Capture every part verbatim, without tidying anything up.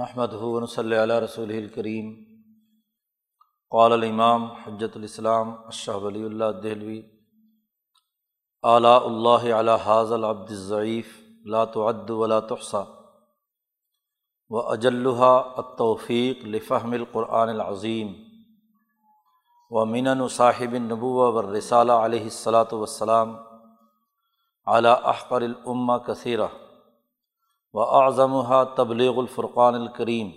نحمدہ و نصلی علی رسولہ الکریم۔ قال الامام حجۃ الاسلام شاہ ولی اللہ دہلوی آلاء اللہ علی ھذا العبد الضعیف لا تعد ولا تحصى، واجلها التوفیق لفهم القرآن العظیم ومنن صاحب النبوہ والرسالہ علیہ الصلاۃ والسلام علی احقر الامہ کثیرہ واعظمها تبلیغ الفرقان الکریم۔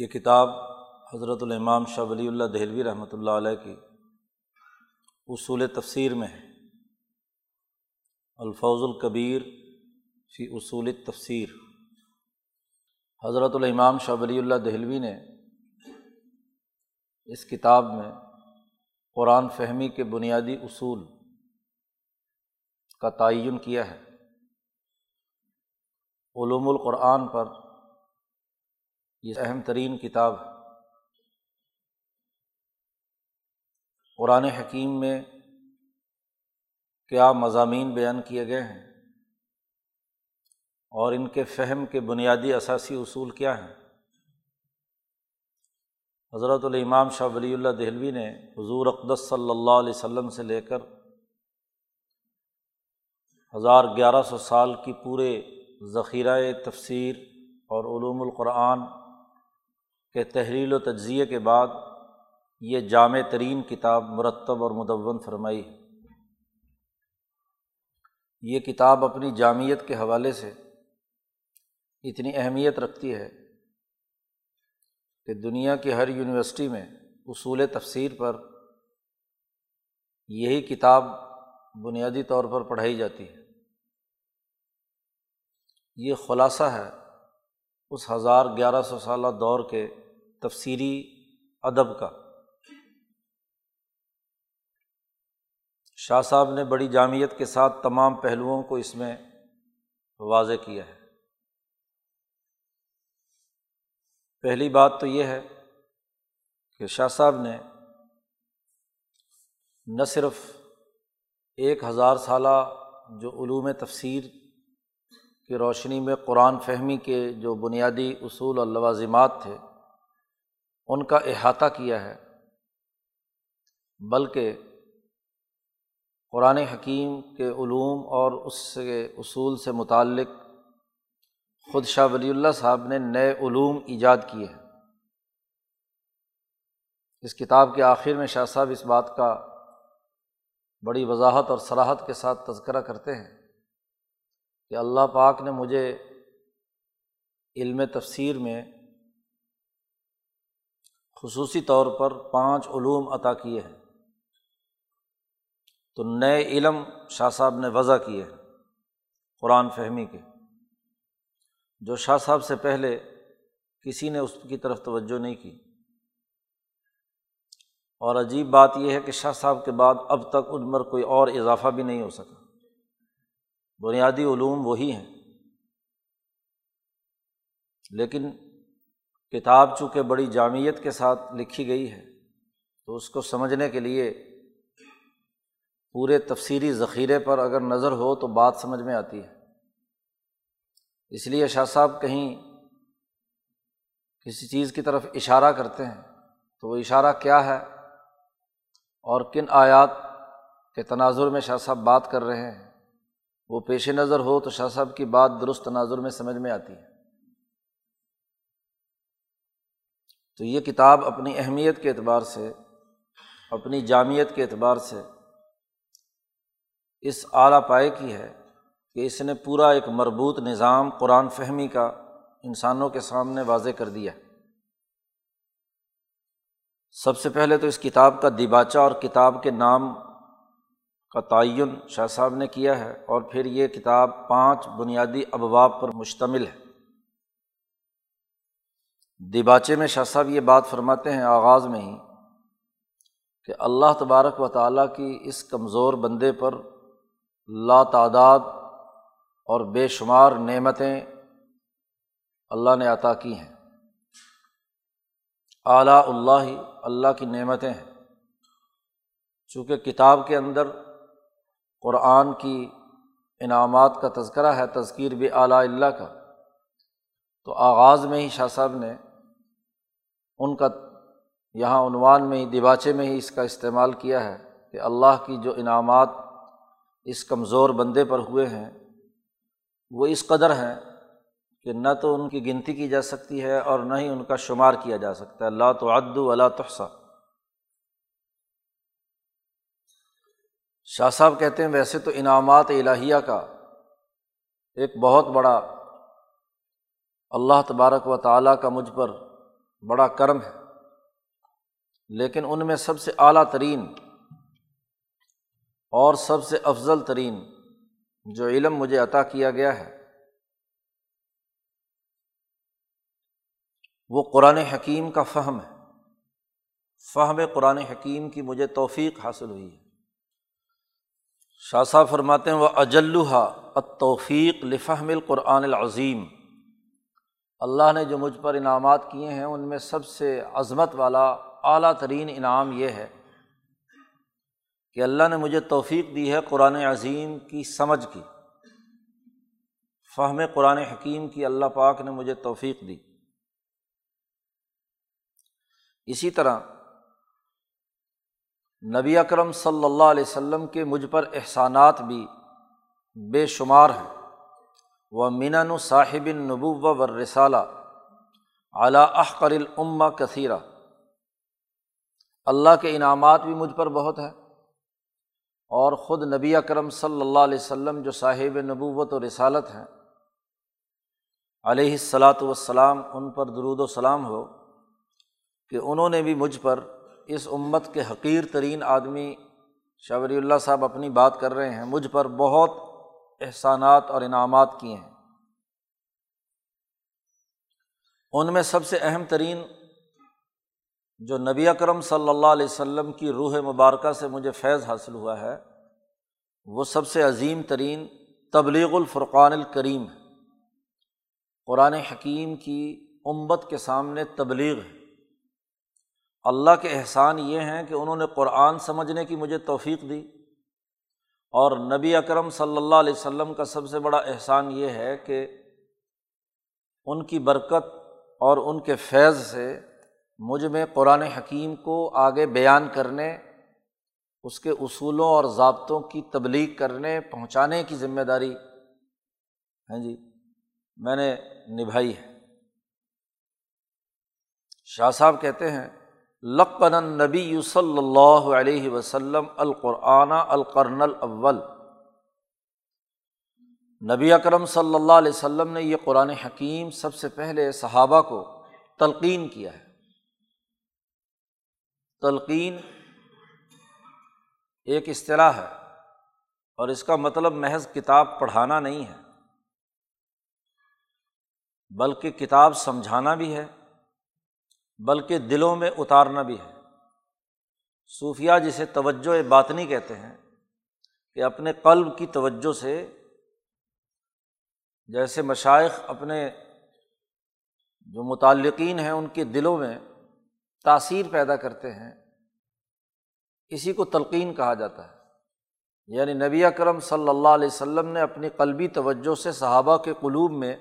یہ کتاب حضرت الامام شاہ ولی اللہ دہلوی رحمۃ اللہ علیہ کی اصول تفسیر میں ہے، الفوز الکبیر فی اصول التفسیر۔ حضرت الامام شاہ ولی اللہ دہلوی نے اس کتاب میں قرآن فہمی کے بنیادی اصول کا تعین کیا ہے، علوم القرآن پر یہ اہم ترین کتاب ہے۔ قرآن حکیم میں کیا مضامین بیان کیے گئے ہیں اور ان کے فہم کے بنیادی اساسی اصول کیا ہیں، حضرت الامام شاہ ولی اللہ دہلوی نے حضور اقدس صلی اللہ علیہ وسلم سے لے کر ہزار گیارہ سو سال کی پورے ذخیرہ تفسیر اور علوم القرآن کے تحلیل و تجزیے کے بعد یہ جامع ترین کتاب مرتب اور مدون فرمائی ہے۔ یہ کتاب اپنی جامعیت کے حوالے سے اتنی اہمیت رکھتی ہے کہ دنیا کی ہر یونیورسٹی میں اصول تفسیر پر یہی کتاب بنیادی طور پر پڑھائی جاتی ہے۔ یہ خلاصہ ہے اس ہزار گیارہ سو سالہ دور کے تفسیری ادب کا۔ شاہ صاحب نے بڑی جامعیت کے ساتھ تمام پہلوؤں کو اس میں واضح کیا ہے۔ پہلی بات تو یہ ہے کہ شاہ صاحب نے نہ صرف ایک ہزار سالہ جو علوم تفسیر کی روشنی میں قرآن فہمی کے جو بنیادی اصول اور لوازمات تھے ان کا احاطہ کیا ہے، بلکہ قرآن حکیم کے علوم اور اس کے اصول سے متعلق خود شاہ ولی اللہ صاحب نے نئے علوم ایجاد کیے ہیں۔ اس کتاب کے آخر میں شاہ صاحب اس بات کا بڑی وضاحت اور صراحت کے ساتھ تذکرہ کرتے ہیں کہ اللہ پاک نے مجھے علم تفسیر میں خصوصی طور پر پانچ علوم عطا کیے ہیں، تو نئے علم شاہ صاحب نے وضع کیے ہیں قرآن فہمی کے، جو شاہ صاحب سے پہلے کسی نے اس کی طرف توجہ نہیں کی۔ اور عجیب بات یہ ہے کہ شاہ صاحب کے بعد اب تک ان پر کوئی اور اضافہ بھی نہیں ہو سکا، بنیادی علوم وہی ہیں، لیکن کتاب چونکہ بڑی جامعیت کے ساتھ لکھی گئی ہے تو اس کو سمجھنے کے لیے پورے تفسیری ذخیرے پر اگر نظر ہو تو بات سمجھ میں آتی ہے۔ اس لیے شاہ صاحب کہیں کسی چیز کی طرف اشارہ کرتے ہیں تو وہ اشارہ کیا ہے اور کن آیات کے تناظر میں شاہ صاحب بات کر رہے ہیں، وہ پیش نظر ہو تو شاہ صاحب کی بات درست تناظر میں سمجھ میں آتی ہے۔ تو یہ کتاب اپنی اہمیت کے اعتبار سے، اپنی جامعیت کے اعتبار سے اس اعلیٰ پائے کی ہے کہ اس نے پورا ایک مربوط نظام قرآن فہمی کا انسانوں کے سامنے واضح کر دیا۔ سب سے پہلے تو اس کتاب کا دیباچہ اور کتاب کے نام کا تعین شاہ صاحب نے کیا ہے، اور پھر یہ کتاب پانچ بنیادی ابواب پر مشتمل ہے۔ دیباچے میں شاہ صاحب یہ بات فرماتے ہیں آغاز میں ہی کہ اللہ تبارک و تعالیٰ کی اس کمزور بندے پر لا تعداد اور بے شمار نعمتیں اللہ نے عطا کی ہیں۔ اعلیٰ اللہ اللہ کی نعمتیں ہیں، چونکہ کتاب کے اندر قرآن کی انعامات کا تذکرہ ہے، تذکیر بھی آلاء اللہ کا، تو آغاز میں ہی شاہ صاحب نے ان کا یہاں عنوان میں ہی، دباچے میں ہی اس کا استعمال کیا ہے کہ اللہ کی جو انعامات اس کمزور بندے پر ہوئے ہیں وہ اس قدر ہیں کہ نہ تو ان کی گنتی کی جا سکتی ہے اور نہ ہی ان کا شمار کیا جا سکتا ہے، لا تعد ولا تحصی۔ شاہ صاحب کہتے ہیں ویسے تو انعامات الہیہ کا ایک بہت بڑا، اللہ تبارک و تعالیٰ کا مجھ پر بڑا کرم ہے، لیکن ان میں سب سے اعلیٰ ترین اور سب سے افضل ترین جو علم مجھے عطا کیا گیا ہے وہ قرآن حکیم کا فہم ہے، فہم قرآن حکیم کی مجھے توفیق حاصل ہوئی ہے۔ شاہ صاحب فرماتے ہیں وَأَجَلُّهَا التوفیق لِفَهْمِ القرآن العظیم، اللہ نے جو مجھ پر انعامات کیے ہیں ان میں سب سے عظمت والا اعلیٰ ترین انعام یہ ہے کہ اللہ نے مجھے توفیق دی ہے قرآن عظیم کی سمجھ کی، فہم قرآن حکیم کی اللہ پاک نے مجھے توفیق دی۔ اسی طرح نبی اکرم صلی اللہ علیہ وسلم کے مجھ پر احسانات بھی بے شمار ہیں، وَمِنَنُ صاحب النبوة والرسالہ علی احقر الامہ کثیرہ، اللہ کے انعامات بھی مجھ پر بہت ہیں اور خود نبی اکرم صلی اللہ علیہ وسلم جو صاحب نبوت و رسالت ہیں علیہ الصلاۃ والسلام، ان پر درود و سلام ہو کہ انہوں نے بھی مجھ پر، اس امت کے حقیر ترین آدمی شاہ ولی اللہ صاحب اپنی بات کر رہے ہیں، مجھ پر بہت احسانات اور انعامات کیے ہیں۔ ان میں سب سے اہم ترین جو نبی اکرم صلی اللہ علیہ وسلم کی روح مبارکہ سے مجھے فیض حاصل ہوا ہے وہ سب سے عظیم ترین تبلیغ الفرقان الکریم ہے، قرآن حکیم کی امت کے سامنے تبلیغ ہے۔ اللہ کے احسان یہ ہیں کہ انہوں نے قرآن سمجھنے کی مجھے توفیق دی، اور نبی اکرم صلی اللہ علیہ وسلم کا سب سے بڑا احسان یہ ہے کہ ان کی برکت اور ان کے فیض سے مجھ میں قرآن حکیم کو آگے بیان کرنے، اس کے اصولوں اور ضابطوں کی تبلیغ کرنے، پہنچانے کی ذمہ داری ہاں جی میں نے نبھائی ہے۔ شاہ صاحب کہتے ہیں لقن النبی صلی اللہ علیہ وسلم القرآن القرن الاول، نبی اکرم صلی اللہ علیہ وسلم نے یہ قرآن حکیم سب سے پہلے صحابہ کو تلقین کیا ہے۔ تلقین ایک اصطلاح ہے اور اس کا مطلب محض کتاب پڑھانا نہیں ہے، بلکہ کتاب سمجھانا بھی ہے، بلکہ دلوں میں اتارنا بھی ہے۔ صوفیہ جسے توجہ باطنی کہتے ہیں کہ اپنے قلب کی توجہ سے، جیسے مشائخ اپنے جو متعلقین ہیں ان کے دلوں میں تاثیر پیدا کرتے ہیں، اسی کو تلقین کہا جاتا ہے۔ یعنی نبی اکرم صلی اللہ علیہ وسلم نے اپنی قلبی توجہ سے صحابہ کے قلوب میں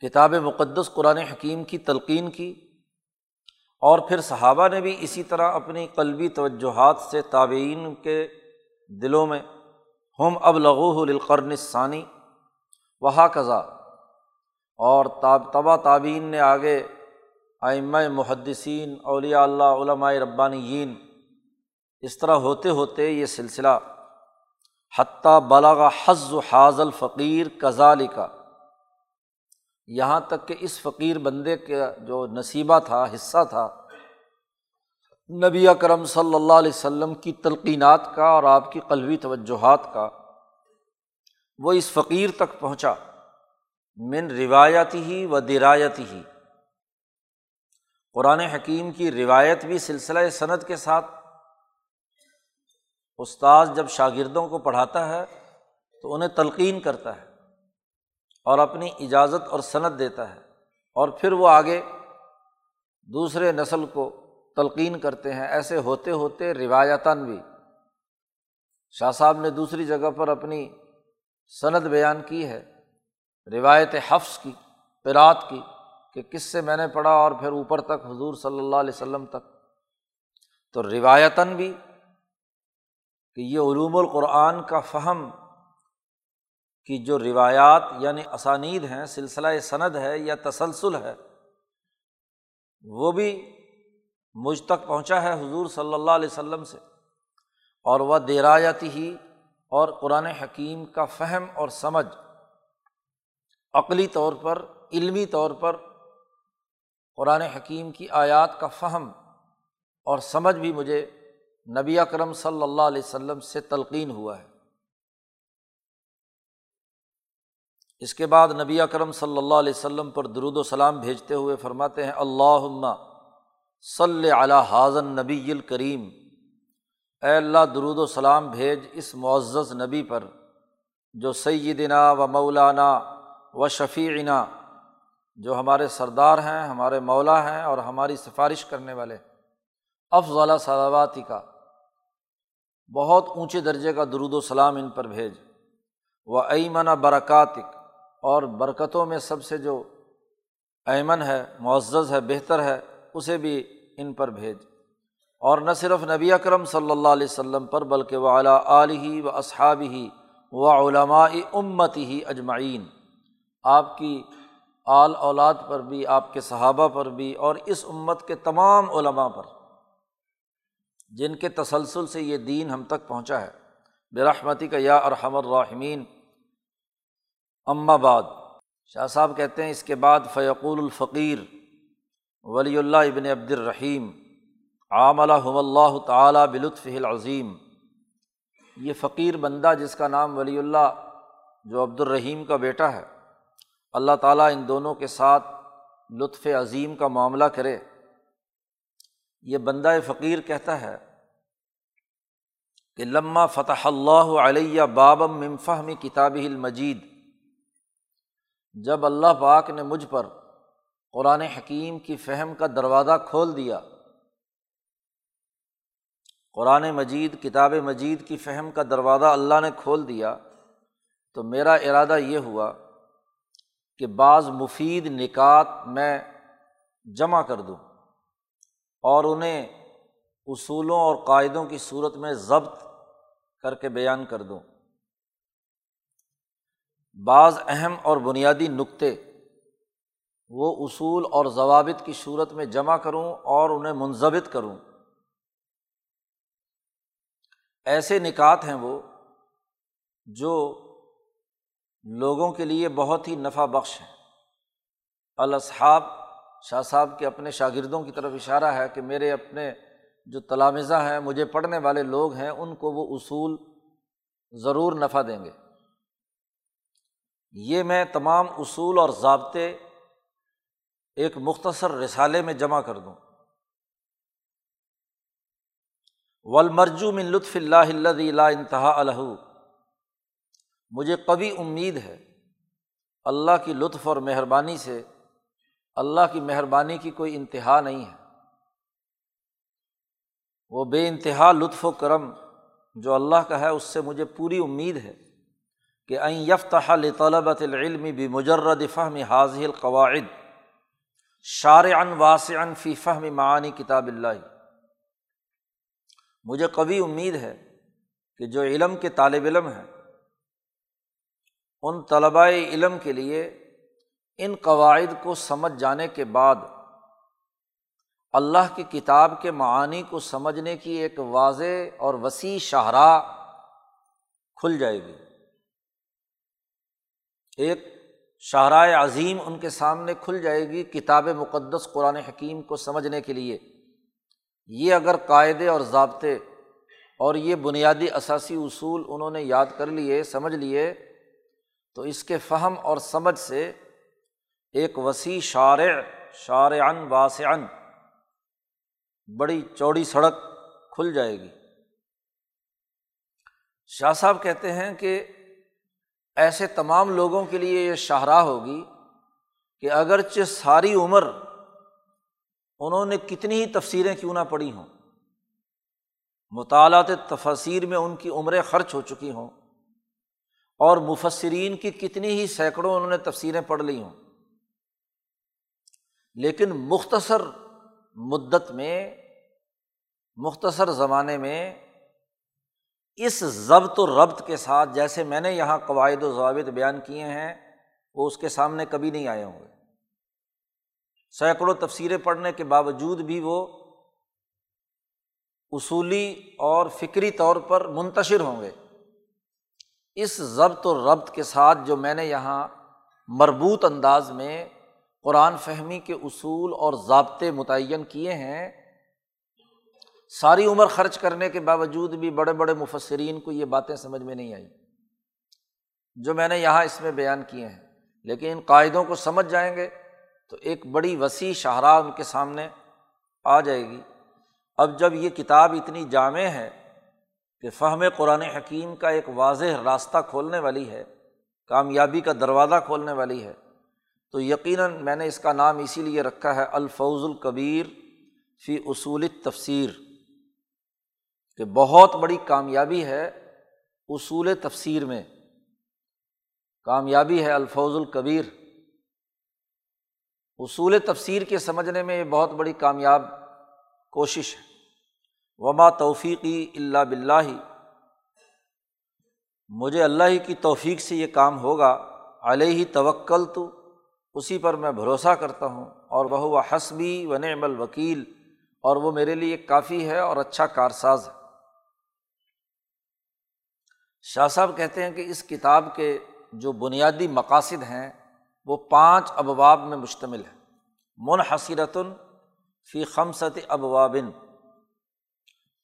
کتاب مقدس قرآن حکیم کی تلقین کی، اور پھر صحابہ نے بھی اسی طرح اپنی قلبی توجہات سے تابعین کے دلوں میں، ہم ابلغوہ للقرن الثانی وہکذا، اور تبع تابعین نے آگے ائمہ محدثین، اولیاء اللہ، علماء ربانیین، اس طرح ہوتے ہوتے یہ سلسلہ حتیٰ بلغ حظ حاز الفقیر کذالک، یہاں تک کہ اس فقیر بندے کا جو نصیبہ تھا، حصہ تھا نبی اکرم صلی اللہ علیہ وسلم کی تلقینات کا اور آپ کی قلبی توجہات کا، وہ اس فقیر تک پہنچا، من روایتہ و درایتہ، قرآن حکیم کی روایت بھی سلسلہ سند کے ساتھ۔ استاد جب شاگردوں کو پڑھاتا ہے تو انہیں تلقین کرتا ہے اور اپنی اجازت اور سند دیتا ہے، اور پھر وہ آگے دوسرے نسل کو تلقین کرتے ہیں، ایسے ہوتے ہوتے روایتاً بھی۔ شاہ صاحب نے دوسری جگہ پر اپنی سند بیان کی ہے روایت حفص کی، قرات کی، کہ کس سے میں نے پڑھا اور پھر اوپر تک حضور صلی اللہ علیہ وسلم تک، تو روایتاً بھی کہ یہ علوم القرآن کا فہم کی جو روایات یعنی اسانید ہیں، سلسلہ سند ہے یا تسلسل ہے، وہ بھی مجھ تک پہنچا ہے حضور صلی اللہ علیہ وسلم سے، اور وہ درایتی ہی اور قرآن حکیم کا فہم اور سمجھ عقلی طور پر، علمی طور پر قرآن حکیم کی آیات کا فہم اور سمجھ بھی مجھے نبی اکرم صلی اللہ علیہ وسلم سے تلقین ہوا ہے۔ اس کے بعد نبی اکرم صلی اللہ علیہ وسلم پر درود و سلام بھیجتے ہوئے فرماتے ہیں، اللہم صلی علی ھذا النبی الکریم، اے اللہ درود و سلام بھیج اس معزز نبی پر جو سیدنا و مولانا و شفیعنا، جو ہمارے سردار ہیں، ہمارے مولا ہیں اور ہماری سفارش کرنے والے، افضل صلواتی کا بہت اونچے درجے کا درود و سلام ان پر بھیج، و ایمن برکاتک، اور برکتوں میں سب سے جو ایمن ہے، معزز ہے، بہتر ہے، اسے بھی ان پر بھیج۔ اور نہ صرف نبی اکرم صلی اللہ علیہ وسلم پر بلکہ وعلی آلہ و اصحابہ و علماء امتہ اجمعین، آپ کی آل اولاد پر بھی، آپ کے صحابہ پر بھی، اور اس امت کے تمام علماء پر جن کے تسلسل سے یہ دین ہم تک پہنچا ہے، برحمتک یا ارحم الراحمین۔ اما بعد، شاہ صاحب کہتے ہیں اس کے بعد فیقول الفقیر ولی اللہ ابن عبد الرحیم عاملہم اللہ تعالیٰ بلطفہ العظیم، یہ فقیر بندہ جس کا نام ولی اللہ جو عبد الرحیم کا بیٹا ہے، اللہ تعالیٰ ان دونوں کے ساتھ لطف عظیم کا معاملہ کرے۔ یہ بندہ فقیر کہتا ہے کہ لما فتح اللہ علیہ بابا من فہم کتابہ المجید، جب اللہ پاک نے مجھ پر قرآن حکیم کی فہم کا دروازہ کھول دیا، قرآن مجید، کتاب مجید کی فہم کا دروازہ اللہ نے کھول دیا، تو میرا ارادہ یہ ہوا کہ بعض مفید نکات میں جمع کر دوں اور انہیں اصولوں اور قاعدوں کی صورت میں ضبط کر کے بیان کر دوں۔ بعض اہم اور بنیادی نکتے وہ اصول اور ضوابط کی صورت میں جمع کروں اور انہیں منضبط کروں۔ ایسے نکات ہیں وہ جو لوگوں کے لیے بہت ہی نفع بخش ہیں۔ الاصحاب، شاہ صاحب کے اپنے شاگردوں کی طرف اشارہ ہے کہ میرے اپنے جو تلامذہ ہیں، مجھے پڑھنے والے لوگ ہیں، ان کو وہ اصول ضرور نفع دیں گے۔ یہ میں تمام اصول اور ضابطے ایک مختصر رسالے میں جمع کر دوں۔ والمرجو من لطف اللہ الذی لا انتہاء لہ، مجھے قوی امید ہے اللہ کی لطف اور مہربانی سے، اللہ کی مہربانی کی کوئی انتہا نہیں ہے، وہ بے انتہا لطف و کرم جو اللہ کا ہے، اس سے مجھے پوری امید ہے کہ ان یفتح لطلبۃ العلم بمجرد فہم ہذہ القواعد شارعا واسعا فی فہم معانی کتاب اللہ، مجھے قوی امید ہے کہ جو علم کے طالب علم ہیں، ان طلباء علم کے لیے ان قواعد کو سمجھ جانے کے بعد اللہ کی کتاب کے معانی کو سمجھنے کی ایک واضح اور وسیع شاہراہ کھل جائے گی، ایک شاہراہ عظیم ان کے سامنے کھل جائے گی کتاب مقدس قرآن حکیم کو سمجھنے کے لیے۔ یہ اگر قاعدے اور ضابطے اور یہ بنیادی اساسی اصول انہوں نے یاد کر لیے، سمجھ لیے، تو اس کے فہم اور سمجھ سے ایک وسیع شارع، شارعاً واسعاً، بڑی چوڑی سڑک کھل جائے گی۔ شاہ صاحب کہتے ہیں کہ ایسے تمام لوگوں کے لیے یہ شاہراہ ہوگی کہ اگرچہ ساری عمر انہوں نے کتنی ہی تفسیریں کیوں نہ پڑھی ہوں، مطالعات تفاسیر میں ان کی عمریں خرچ ہو چکی ہوں اور مفسرین کی کتنی ہی سینکڑوں انہوں نے تفسیریں پڑھ لی ہوں، لیکن مختصر مدت میں، مختصر زمانے میں اس ضبط و ربط کے ساتھ جیسے میں نے یہاں قواعد و ضوابط بیان کیے ہیں وہ اس کے سامنے کبھی نہیں آئے ہوں گے۔ سینکڑوں تفسیریں پڑھنے کے باوجود بھی وہ اصولی اور فکری طور پر منتشر ہوں گے اس ضبط و ربط کے ساتھ جو میں نے یہاں مربوط انداز میں قرآن فہمی کے اصول اور ضابطے متعین کیے ہیں۔ ساری عمر خرچ کرنے کے باوجود بھی بڑے بڑے مفسرین کو یہ باتیں سمجھ میں نہیں آئیں جو میں نے یہاں اس میں بیان کیے ہیں، لیکن ان قاعدوں کو سمجھ جائیں گے تو ایک بڑی وسیع شاہراہ ان کے سامنے آ جائے گی۔ اب جب یہ کتاب اتنی جامع ہے کہ فہم قرآن حکیم کا ایک واضح راستہ کھولنے والی ہے، کامیابی کا دروازہ کھولنے والی ہے، تو یقیناً میں نے اس کا نام اسی لیے رکھا ہے الفوز الکبیر فی اصول التفسیر، کہ بہت بڑی کامیابی ہے اصول تفسیر میں، کامیابی ہے الفوز الکبیر۔ اصول تفسیر کے سمجھنے میں یہ بہت بڑی کامیاب کوشش ہے۔ وما توفیقی الا باللہ، مجھے اللہ ہی کی توفیق سے یہ کام ہوگا، علیہ توکلت، اسی پر میں بھروسہ کرتا ہوں، اور وہو حسبی ونعم الوکیل، اور وہ میرے لیے کافی ہے اور اچھا کارساز ہے۔ شاہ صاحب کہتے ہیں کہ اس کتاب کے جو بنیادی مقاصد ہیں وہ پانچ ابواب میں مشتمل ہے، منحصرتن فی خمسۃ ابواب،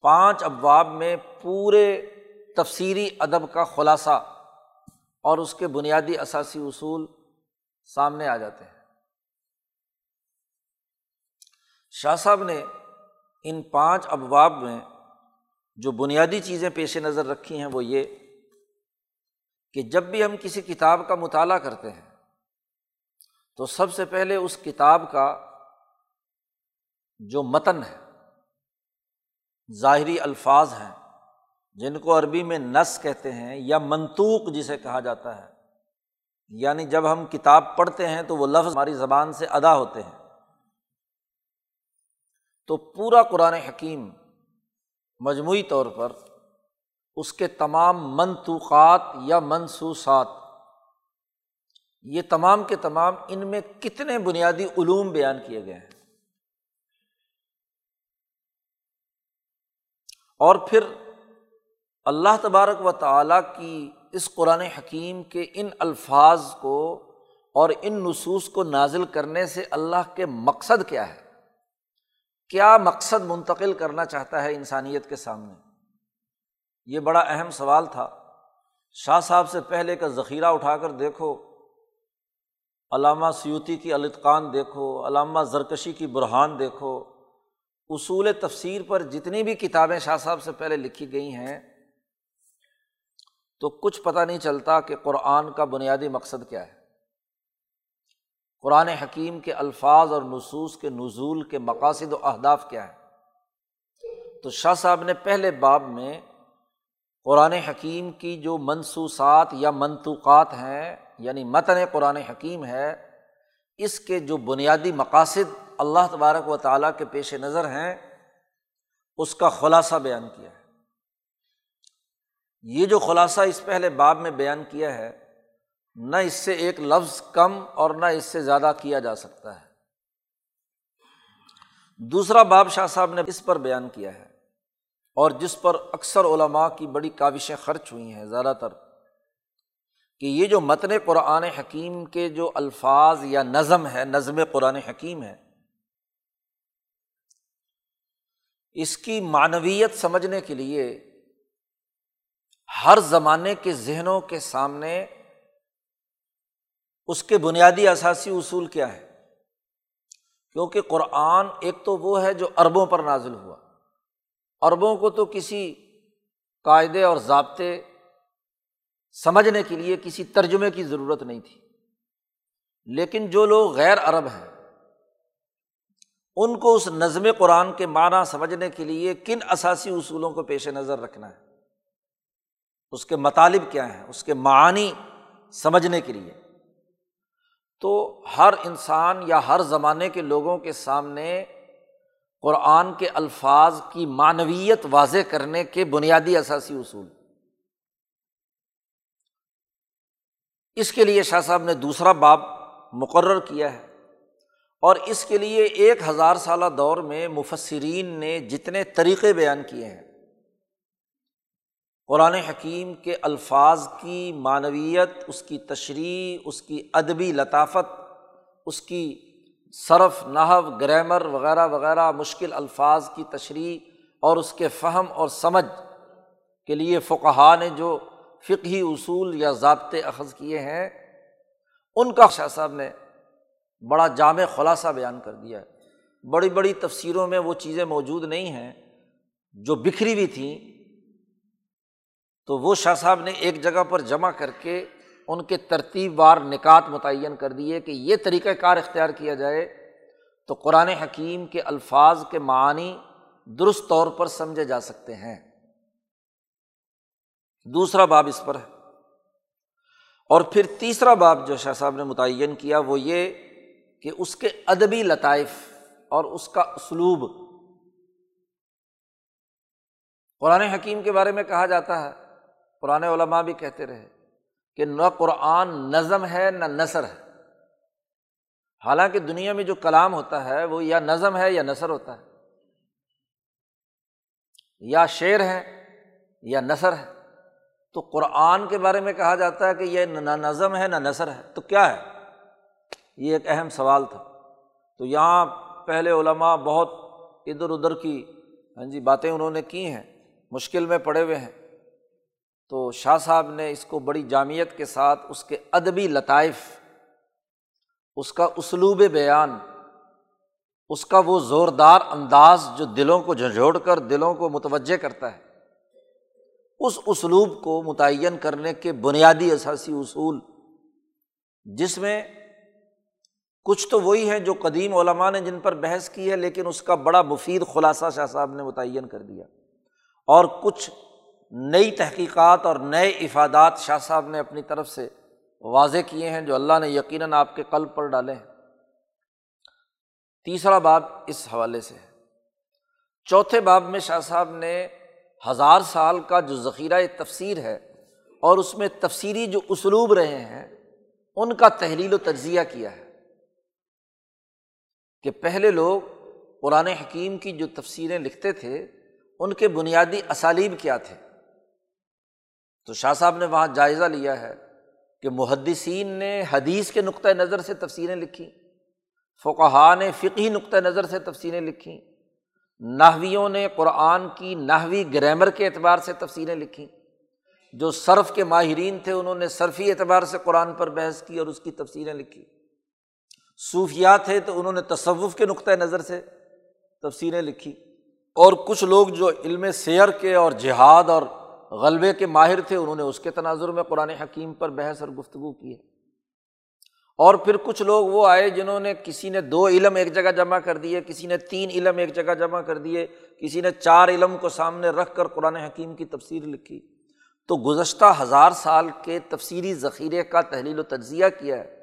پانچ ابواب میں پورے تفسیری ادب کا خلاصہ اور اس کے بنیادی اساسی اصول سامنے آ جاتے ہیں۔ شاہ صاحب نے ان پانچ ابواب میں جو بنیادی چیزیں پیش نظر رکھی ہیں وہ یہ کہ جب بھی ہم کسی کتاب کا مطالعہ کرتے ہیں تو سب سے پہلے اس کتاب کا جو متن ہے، ظاہری الفاظ ہیں جن کو عربی میں نص کہتے ہیں یا منطوق جسے کہا جاتا ہے، یعنی جب ہم کتاب پڑھتے ہیں تو وہ لفظ ہماری زبان سے ادا ہوتے ہیں۔ تو پورا قرآن حکیم مجموعی طور پر اس کے تمام منطوقات یا منصوصات، یہ تمام کے تمام ان میں کتنے بنیادی علوم بیان کیے گئے ہیں، اور پھر اللہ تبارک و تعالیٰ کی اس قرآن حکیم کے ان الفاظ کو اور ان نصوص کو نازل کرنے سے اللہ کے مقصد کیا ہے، کیا مقصد منتقل کرنا چاہتا ہے انسانیت کے سامنے، یہ بڑا اہم سوال تھا۔ شاہ صاحب سے پہلے کا ذخیرہ اٹھا کر دیکھو، علامہ سیوطی کی الاتقان دیکھو، علامہ زرکشی کی برہان دیکھو، اصول تفسیر پر جتنی بھی کتابیں شاہ صاحب سے پہلے لکھی گئی ہیں تو کچھ پتہ نہیں چلتا کہ قرآن کا بنیادی مقصد کیا ہے، قرآن حکیم کے الفاظ اور نصوص کے نزول کے مقاصد و اہداف کیا ہیں۔ تو شاہ صاحب نے پہلے باب میں قرآن حکیم کی جو منصوصات یا منطوقات ہیں، یعنی متن قرآن حکیم ہے، اس کے جو بنیادی مقاصد اللہ تبارک و تعالیٰ کے پیش نظر ہیں اس کا خلاصہ بیان کیا ہے۔ یہ جو خلاصہ اس پہلے باب میں بیان کیا ہے نہ اس سے ایک لفظ کم اور نہ اس سے زیادہ کیا جا سکتا ہے۔ دوسرا باب شاہ صاحب نے اس پر بیان کیا ہے، اور جس پر اکثر علماء کی بڑی کاوشیں خرچ ہوئی ہیں زیادہ تر، کہ یہ جو متن قرآن حکیم کے جو الفاظ یا نظم ہے، نظم قرآن حکیم ہے، اس کی معنویت سمجھنے کے لیے ہر زمانے کے ذہنوں کے سامنے اس کے بنیادی اساسی اصول کیا ہے، کیونکہ قرآن ایک تو وہ ہے جو عربوں پر نازل ہوا، عربوں کو تو کسی قاعدے اور ضابطے سمجھنے کے لیے کسی ترجمے کی ضرورت نہیں تھی، لیکن جو لوگ غیر عرب ہیں ان کو اس نظم قرآن کے معنی سمجھنے کے لیے کن اساسی اصولوں کو پیش نظر رکھنا ہے، اس کے مطالب کیا ہیں، اس کے معانی سمجھنے کے لیے تو ہر انسان یا ہر زمانے کے لوگوں کے سامنے قرآن کے الفاظ کی معنویت واضح کرنے کے بنیادی اساسی اصول، اس کے لیے شاہ صاحب نے دوسرا باب مقرر کیا ہے، اور اس کے لیے ایک ہزار سالہ دور میں مفسرین نے جتنے طریقے بیان کیے ہیں قرآن حکیم کے الفاظ کی معنویت، اس کی تشریح، اس کی ادبی لطافت، اس کی صرف، نحو، گرامر وغیرہ وغیرہ، مشکل الفاظ کی تشریح اور اس کے فہم اور سمجھ کے لیے فقہاء نے جو فقہی اصول یا ضابطے اخذ کیے ہیں ان کا شاہ صاحب نے بڑا جامع خلاصہ بیان کر دیا ہے۔ بڑی بڑی تفسیروں میں وہ چیزیں موجود نہیں ہیں جو بکھری ہوئی تھیں، تو وہ شاہ صاحب نے ایک جگہ پر جمع کر کے ان کے ترتیب وار نکات متعین کر دیے کہ یہ طریقہ کار اختیار کیا جائے تو قرآن حکیم کے الفاظ کے معانی درست طور پر سمجھے جا سکتے ہیں۔ دوسرا باب اس پر ہے، اور پھر تیسرا باب جو شاہ صاحب نے متعین کیا وہ یہ کہ اس کے ادبی لطائف اور اس کا اسلوب۔ قرآن حکیم کے بارے میں کہا جاتا ہے، پرانے علماء بھی کہتے رہے کہ نہ قرآن نظم ہے نہ نثر ہے، حالانکہ دنیا میں جو کلام ہوتا ہے وہ یا نظم ہے یا نثر ہوتا ہے، یا شعر ہے یا نثر ہے، تو قرآن کے بارے میں کہا جاتا ہے کہ یہ نہ نظم ہے نہ نثر ہے، تو کیا ہے؟ یہ ایک اہم سوال تھا۔ تو یہاں پہلے علماء بہت ادھر ادھر کی ہاں جی باتیں انہوں نے کی ہیں، مشکل میں پڑے ہوئے ہیں، تو شاہ صاحب نے اس کو بڑی جامعیت کے ساتھ اس کے ادبی لطائف، اس کا اسلوب بیان، اس کا وہ زوردار انداز جو دلوں کو جھنجھوڑ کر دلوں کو متوجہ کرتا ہے، اس اسلوب کو متعین کرنے کے بنیادی اساسی اصول، جس میں کچھ تو وہی ہیں جو قدیم علماء نے جن پر بحث کی ہے، لیکن اس کا بڑا مفید خلاصہ شاہ صاحب نے متعین کر دیا، اور کچھ نئی تحقیقات اور نئے افادات شاہ صاحب نے اپنی طرف سے واضح کیے ہیں جو اللہ نے یقیناً آپ کے قلب پر ڈالے ہیں۔ تیسرا باب اس حوالے سے ہے۔ چوتھے باب میں شاہ صاحب نے ہزار سال کا جو ذخیرہ تفسیر ہے اور اس میں تفسیری جو اسلوب رہے ہیں ان کا تحلیل و تجزیہ کیا ہے کہ پہلے لوگ قرآن حکیم کی جو تفسیریں لکھتے تھے ان کے بنیادی اسالیب کیا تھے، تو شاہ صاحب نے وہاں جائزہ لیا ہے کہ محدثین نے حدیث کے نقطۂ نظر سے تفسیریں لکھیں، فقہاء نے فقہی نقطۂ نظر سے تفسیریں لکھیں، نحویوں نے قرآن کی نحوی گرامر کے اعتبار سے تفسیریں لکھیں، جو صرف کے ماہرین تھے انہوں نے صرفی اعتبار سے قرآن پر بحث کی اور اس کی تفسیریں لکھی، صوفیاء تھے تو انہوں نے تصوف کے نقطۂ نظر سے تفسیریں لکھی، اور کچھ لوگ جو علم سیر کے اور جہاد اور غلبے کے ماہر تھے انہوں نے اس کے تناظر میں قرآن حکیم پر بحث اور گفتگو کی ہے، اور پھر کچھ لوگ وہ آئے جنہوں نے کسی نے دو علم ایک جگہ جمع کر دیے، کسی نے تین علم ایک جگہ جمع کر دیے، کسی نے چار علم کو سامنے رکھ کر قرآن حکیم کی تفسیر لکھی، تو گزشتہ ہزار سال کے تفسیری ذخیرے کا تحلیل و تجزیہ کیا ہے۔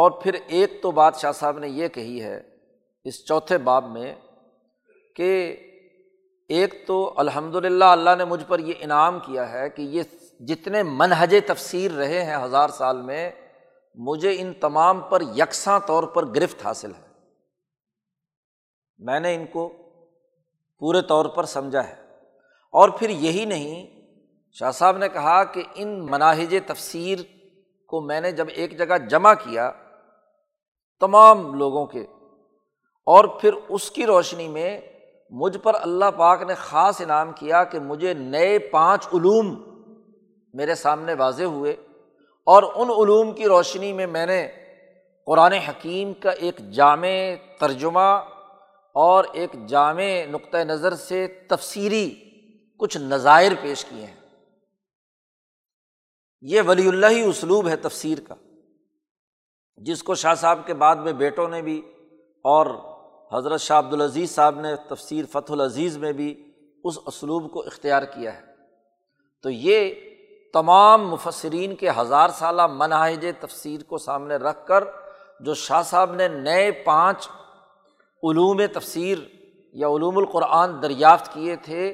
اور پھر ایک تو بات شاہ صاحب نے یہ کہی ہے اس چوتھے باب میں کہ ایک تو الحمدللہ اللہ نے مجھ پر یہ انعام کیا ہے کہ یہ جتنے منہج تفسیر رہے ہیں ہزار سال میں، مجھے ان تمام پر یکساں طور پر گرفت حاصل ہے، میں نے ان کو پورے طور پر سمجھا ہے۔ اور پھر یہی نہیں، شاہ صاحب نے کہا کہ ان مناہج تفسیر کو میں نے جب ایک جگہ جمع کیا تمام لوگوں کے، اور پھر اس کی روشنی میں مجھ پر اللہ پاک نے خاص انعام کیا کہ مجھے نئے پانچ علوم میرے سامنے واضح ہوئے، اور ان علوم کی روشنی میں میں نے قرآن حکیم کا ایک جامع ترجمہ اور ایک جامع نقطۂ نظر سے تفسیری کچھ نظائر پیش کیے ہیں۔ یہ ولی اللہ ہی اسلوب ہے تفسیر کا، جس کو شاہ صاحب کے بعد میں بیٹوں نے بھی اور حضرت شاہ عبدالعزیز صاحب نے تفسیر فتح العزیز میں بھی اس اسلوب کو اختیار کیا ہے۔ تو یہ تمام مفسرین کے ہزار سالہ مناہج تفسیر کو سامنے رکھ کر جو شاہ صاحب نے نئے پانچ علوم تفسیر یا علوم القرآن دریافت کیے تھے،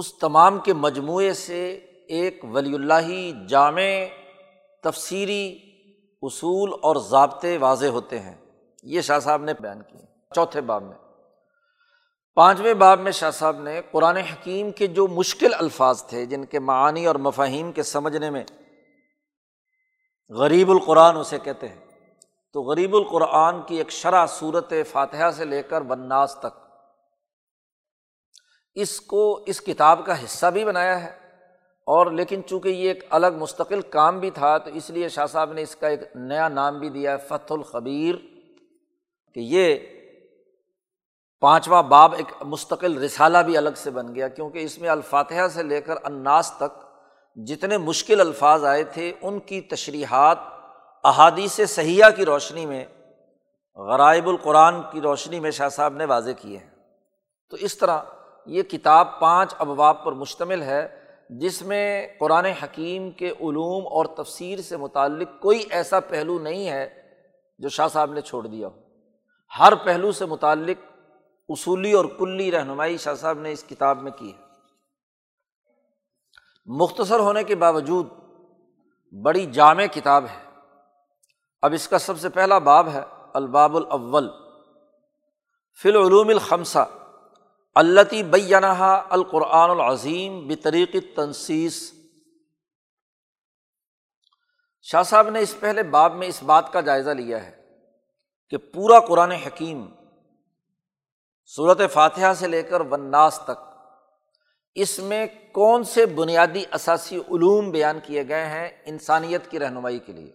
اس تمام کے مجموعے سے ایک ولی اللہی جامع تفسیری اصول اور ضابطے واضح ہوتے ہیں۔ یہ شاہ صاحب نے بیان کیے چوتھے باب میں۔ پانچویں باب میں شاہ صاحب نے قرآن حکیم کے جو مشکل الفاظ تھے، جن کے معانی اور مفاہیم کے سمجھنے میں غریب القرآن اسے کہتے ہیں، تو غریب القرآن کی ایک شرح سورت فاتحہ سے لے کر والناس تک، اس کو اس کتاب کا حصہ بھی بنایا ہے، اور لیکن چونکہ یہ ایک الگ مستقل کام بھی تھا تو اس لیے شاہ صاحب نے اس کا ایک نیا نام بھی دیا ہے فتح الخبیر، کہ یہ پانچواں باب ایک مستقل رسالہ بھی الگ سے بن گیا، کیونکہ اس میں الفاتحہ سے لے کر الناس تک جتنے مشکل الفاظ آئے تھے ان کی تشریحات احادیث صحیحہ کی روشنی میں، غرائب القرآن کی روشنی میں شاہ صاحب نے واضح کیے ہیں۔ تو اس طرح یہ کتاب پانچ ابواب پر مشتمل ہے، جس میں قرآن حکیم کے علوم اور تفسیر سے متعلق کوئی ایسا پہلو نہیں ہے جو شاہ صاحب نے چھوڑ دیا ہو۔ ہر پہلو سے متعلق اصولی اور کلی رہنمائی شاہ صاحب نے اس کتاب میں کی ہے۔ مختصر ہونے کے باوجود بڑی جامع کتاب ہے۔ اب اس کا سب سے پہلا باب ہے الباب الاول فی العلوم الخمسہ التی بینہا القرآن العظیم بطریق التنصیص۔ شاہ صاحب نے اس پہلے باب میں اس بات کا جائزہ لیا ہے کہ پورا قرآن حکیم سورۃ فاتحہ سے لے کر والناس تک، اس میں کون سے بنیادی اساسی علوم بیان کیے گئے ہیں انسانیت کی رہنمائی کے لیے۔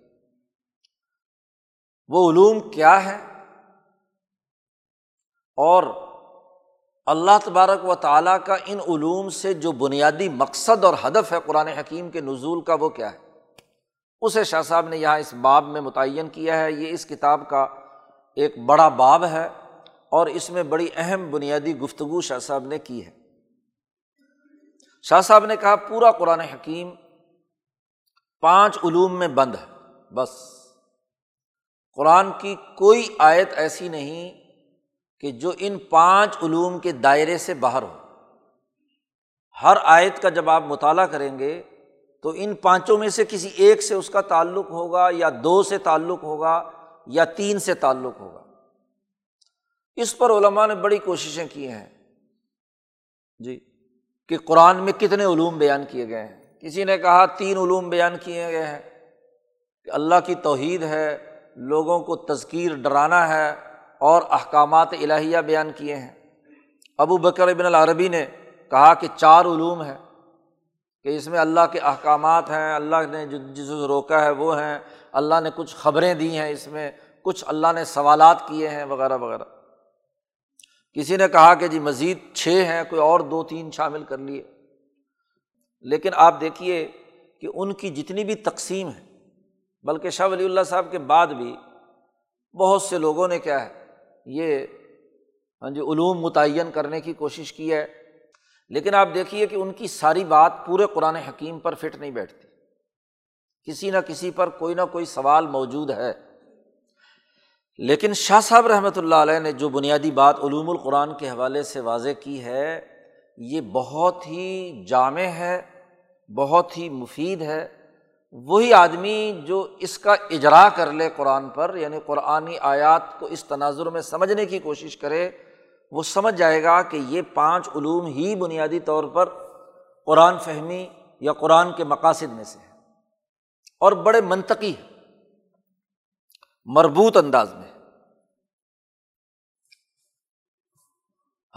وہ علوم کیا ہیں اور اللہ تبارک و تعالیٰ کا ان علوم سے جو بنیادی مقصد اور ہدف ہے قرآن حکیم کے نزول کا، وہ کیا ہے، اسے شاہ صاحب نے یہاں اس باب میں متعین کیا ہے۔ یہ اس کتاب کا ایک بڑا باب ہے اور اس میں بڑی اہم بنیادی گفتگو شاہ صاحب نے کی ہے۔ شاہ صاحب نے کہا پورا قرآن حکیم پانچ علوم میں بند ہے، بس قرآن کی کوئی آیت ایسی نہیں کہ جو ان پانچ علوم کے دائرے سے باہر ہو۔ ہر آیت کا جب آپ مطالعہ کریں گے تو ان پانچوں میں سے کسی ایک سے اس کا تعلق ہوگا، یا دو سے تعلق ہوگا، یا تین سے تعلق ہوگا۔ اس پر علماء نے بڑی کوششیں کی ہیں جی کہ قرآن میں کتنے علوم بیان کیے گئے ہیں۔ کسی نے کہا تین علوم بیان کیے گئے ہیں کہ اللہ کی توحید ہے، لوگوں کو تذکیر ڈرانا ہے، اور احکامات الہیہ بیان کیے ہیں۔ ابو بکر بن العربی نے کہا کہ چار علوم ہیں کہ اس میں اللہ کے احکامات ہیں، اللہ نے جسے روکا ہے وہ ہیں، اللہ نے کچھ خبریں دی ہیں اس میں، کچھ اللہ نے سوالات کیے ہیں وغیرہ وغیرہ۔ کسی نے کہا کہ جی مزید چھ ہیں، کوئی اور دو تین شامل کر لیے۔ لیکن آپ دیکھیے کہ ان کی جتنی بھی تقسیم ہے، بلکہ شاہ ولی اللہ صاحب کے بعد بھی بہت سے لوگوں نے کیا ہے یہ ہاں جی علوم متعین کرنے کی کوشش کی ہے، لیکن آپ دیکھیے کہ ان کی ساری بات پورے قرآن حکیم پر فٹ نہیں بیٹھتی، کسی نہ کسی پر کوئی نہ کوئی سوال موجود ہے۔ لیکن شاہ صاحب رحمۃ اللہ علیہ نے جو بنیادی بات علوم القرآن کے حوالے سے واضح کی ہے، یہ بہت ہی جامع ہے، بہت ہی مفید ہے۔ وہی آدمی جو اس کا اجرا کر لے قرآن پر، یعنی قرآنی آیات کو اس تناظر میں سمجھنے کی کوشش کرے، وہ سمجھ جائے گا کہ یہ پانچ علوم ہی بنیادی طور پر قرآن فہمی یا قرآن کے مقاصد میں سے ہے، اور بڑے منطقی مربوط انداز میں۔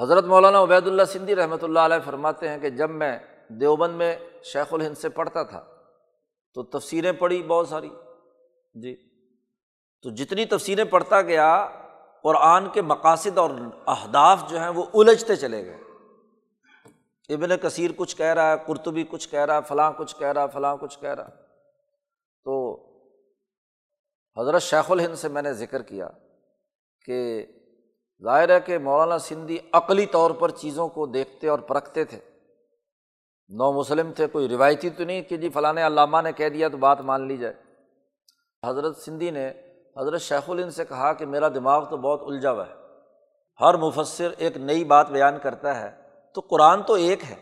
حضرت مولانا عبید اللہ سندھی رحمۃ اللہ علیہ فرماتے ہیں کہ جب میں دیوبند میں شیخ الہند سے پڑھتا تھا تو تفسیریں پڑھی بہت ساری جی، تو جتنی تفسیریں پڑھتا گیا قرآن کے مقاصد اور اہداف جو ہیں وہ الجھتے چلے گئے۔ ابن کثیر کچھ کہہ رہا ہے، قرطبی کچھ کہہ رہا ہے، فلاں کچھ کہہ رہا فلاں کچھ کہہ رہا تو حضرت شیخ الہند سے میں نے ذکر کیا کہ ظاہر ہے کہ مولانا سندھی عقلی طور پر چیزوں کو دیکھتے اور پرکھتے تھے، نو مسلم تھے، کوئی روایتی تو نہیں کہ جی فلاں علامہ نے کہہ دیا تو بات مان لی جائے۔ حضرت سندھی نے حضرت شیخ الہند سے کہا کہ میرا دماغ تو بہت الجھا ہوا ہے، ہر مفسر ایک نئی بات بیان کرتا ہے تو قرآن تو ایک ہے،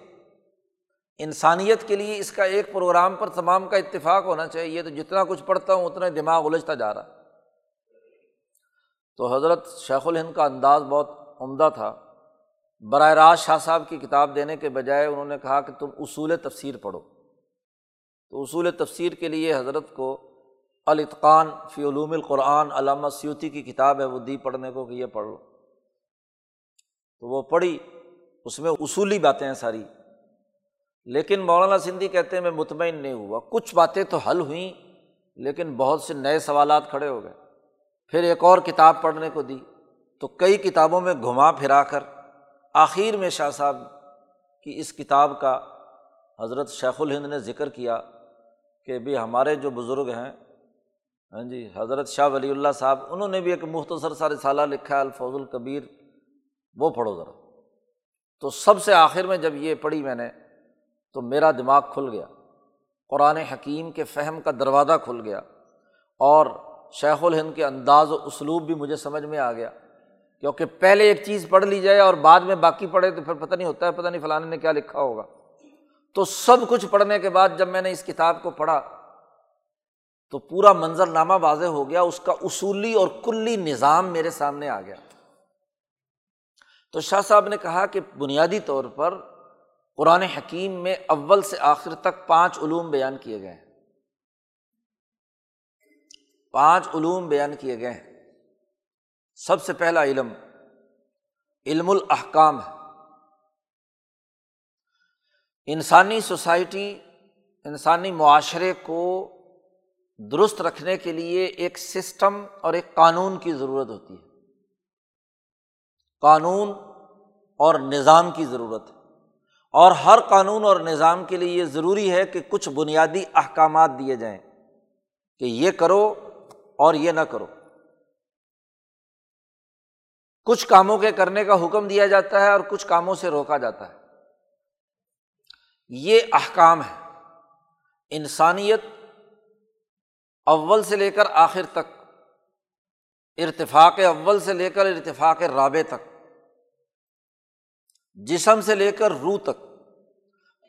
انسانیت کے لیے اس کا ایک پروگرام پر تمام کا اتفاق ہونا چاہیے، تو جتنا کچھ پڑھتا ہوں اتنا دماغ الجھتا جا رہا۔ تو حضرت شیخ الہند کا انداز بہت عمدہ تھا، براہ راست شاہ صاحب کی کتاب دینے کے بجائے انہوں نے کہا کہ تم اصول تفسیر پڑھو، تو اصول تفسیر کے لیے حضرت کو الاتقان فی علوم القرآن علامہ سیوطی کی کتاب ہے وہ دی پڑھنے کو کہ یہ پڑھ لو، تو وہ پڑھی، اس میں اصولی باتیں ہیں ساری، لیکن مولانا سندھی کہتے ہیں میں مطمئن نہیں ہوا، کچھ باتیں تو حل ہوئیں لیکن بہت سے نئے سوالات کھڑے ہو گئے، پھر ایک اور کتاب پڑھنے کو دی، تو کئی کتابوں میں گھما پھرا کر آخر میں شاہ صاحب کی اس کتاب کا حضرت شیخ الہند نے ذکر کیا کہ بھی ہمارے جو بزرگ ہیں، ہاں جی، حضرت شاہ ولی اللہ صاحب، انہوں نے بھی ایک مختصر سا رسالہ لکھا ہے الفوز الکبیر، وہ پڑھو ذرا، تو سب سے آخر میں جب یہ پڑھی میں نے تو میرا دماغ کھل گیا، قرآن حکیم کے فہم کا دروازہ کھل گیا، اور شیخ الہند کے انداز و اسلوب بھی مجھے سمجھ میں آ گیا، کیونکہ پہلے ایک چیز پڑھ لی جائے اور بعد میں باقی پڑھے تو پھر پتہ نہیں ہوتا ہے، پتہ نہیں فلانے نے کیا لکھا ہوگا۔ تو سب کچھ پڑھنے کے بعد جب میں نے اس کتاب کو پڑھا تو پورا منظر نامہ واضح ہو گیا، اس کا اصولی اور کلی نظام میرے سامنے آ گیا۔ تو شاہ صاحب نے کہا کہ بنیادی طور پر قرآن حکیم میں اول سے آخر تک پانچ علوم بیان کیے گئے ہیں، پانچ علوم بیان کیے گئے ہیں۔ سب سے پہلا علم علم الاحکام ہے، انسانی سوسائٹی، انسانی معاشرے کو درست رکھنے کے لیے ایک سسٹم اور ایک قانون کی ضرورت ہوتی ہے، قانون اور نظام کی ضرورت ہے، اور ہر قانون اور نظام کے لیے یہ ضروری ہے کہ کچھ بنیادی احکامات دیے جائیں کہ یہ کرو اور یہ نہ کرو۔ کچھ کاموں کے کرنے کا حکم دیا جاتا ہے اور کچھ کاموں سے روکا جاتا ہے، یہ احکام ہے۔ انسانیت اول سے لے کر آخر تک، ارتفاق اول سے لے کر ارتفاق رابع تک، جسم سے لے کر روح تک،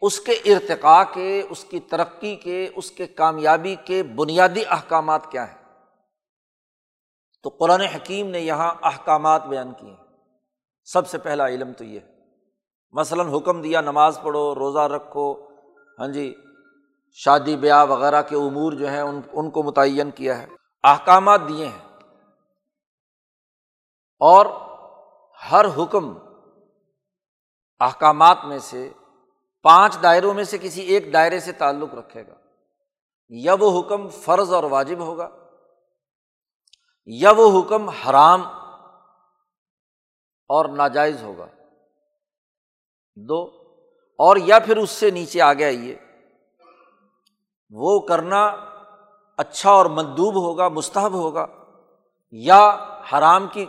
اس کے ارتقاء کے، اس کی ترقی کے، اس کے کامیابی کے بنیادی احکامات کیا ہیں؟ تو قرآن حکیم نے یہاں احکامات بیان کیے ہیں۔ سب سے پہلا علم تو یہ ہے، مثلاً حکم دیا نماز پڑھو، روزہ رکھو، ہاں جی، شادی بیاہ وغیرہ کے امور جو ہیں ان ان کو متعین کیا ہے، احکامات دیے ہیں، اور ہر حکم احکامات میں سے پانچ دائروں میں سے کسی ایک دائرے سے تعلق رکھے گا، یا وہ حکم فرض اور واجب ہوگا، یا وہ حکم حرام اور ناجائز ہوگا، دو، اور یا پھر اس سے نیچے آگے آئیے، وہ کرنا اچھا اور مندوب ہوگا، مستحب ہوگا، یا حرام کی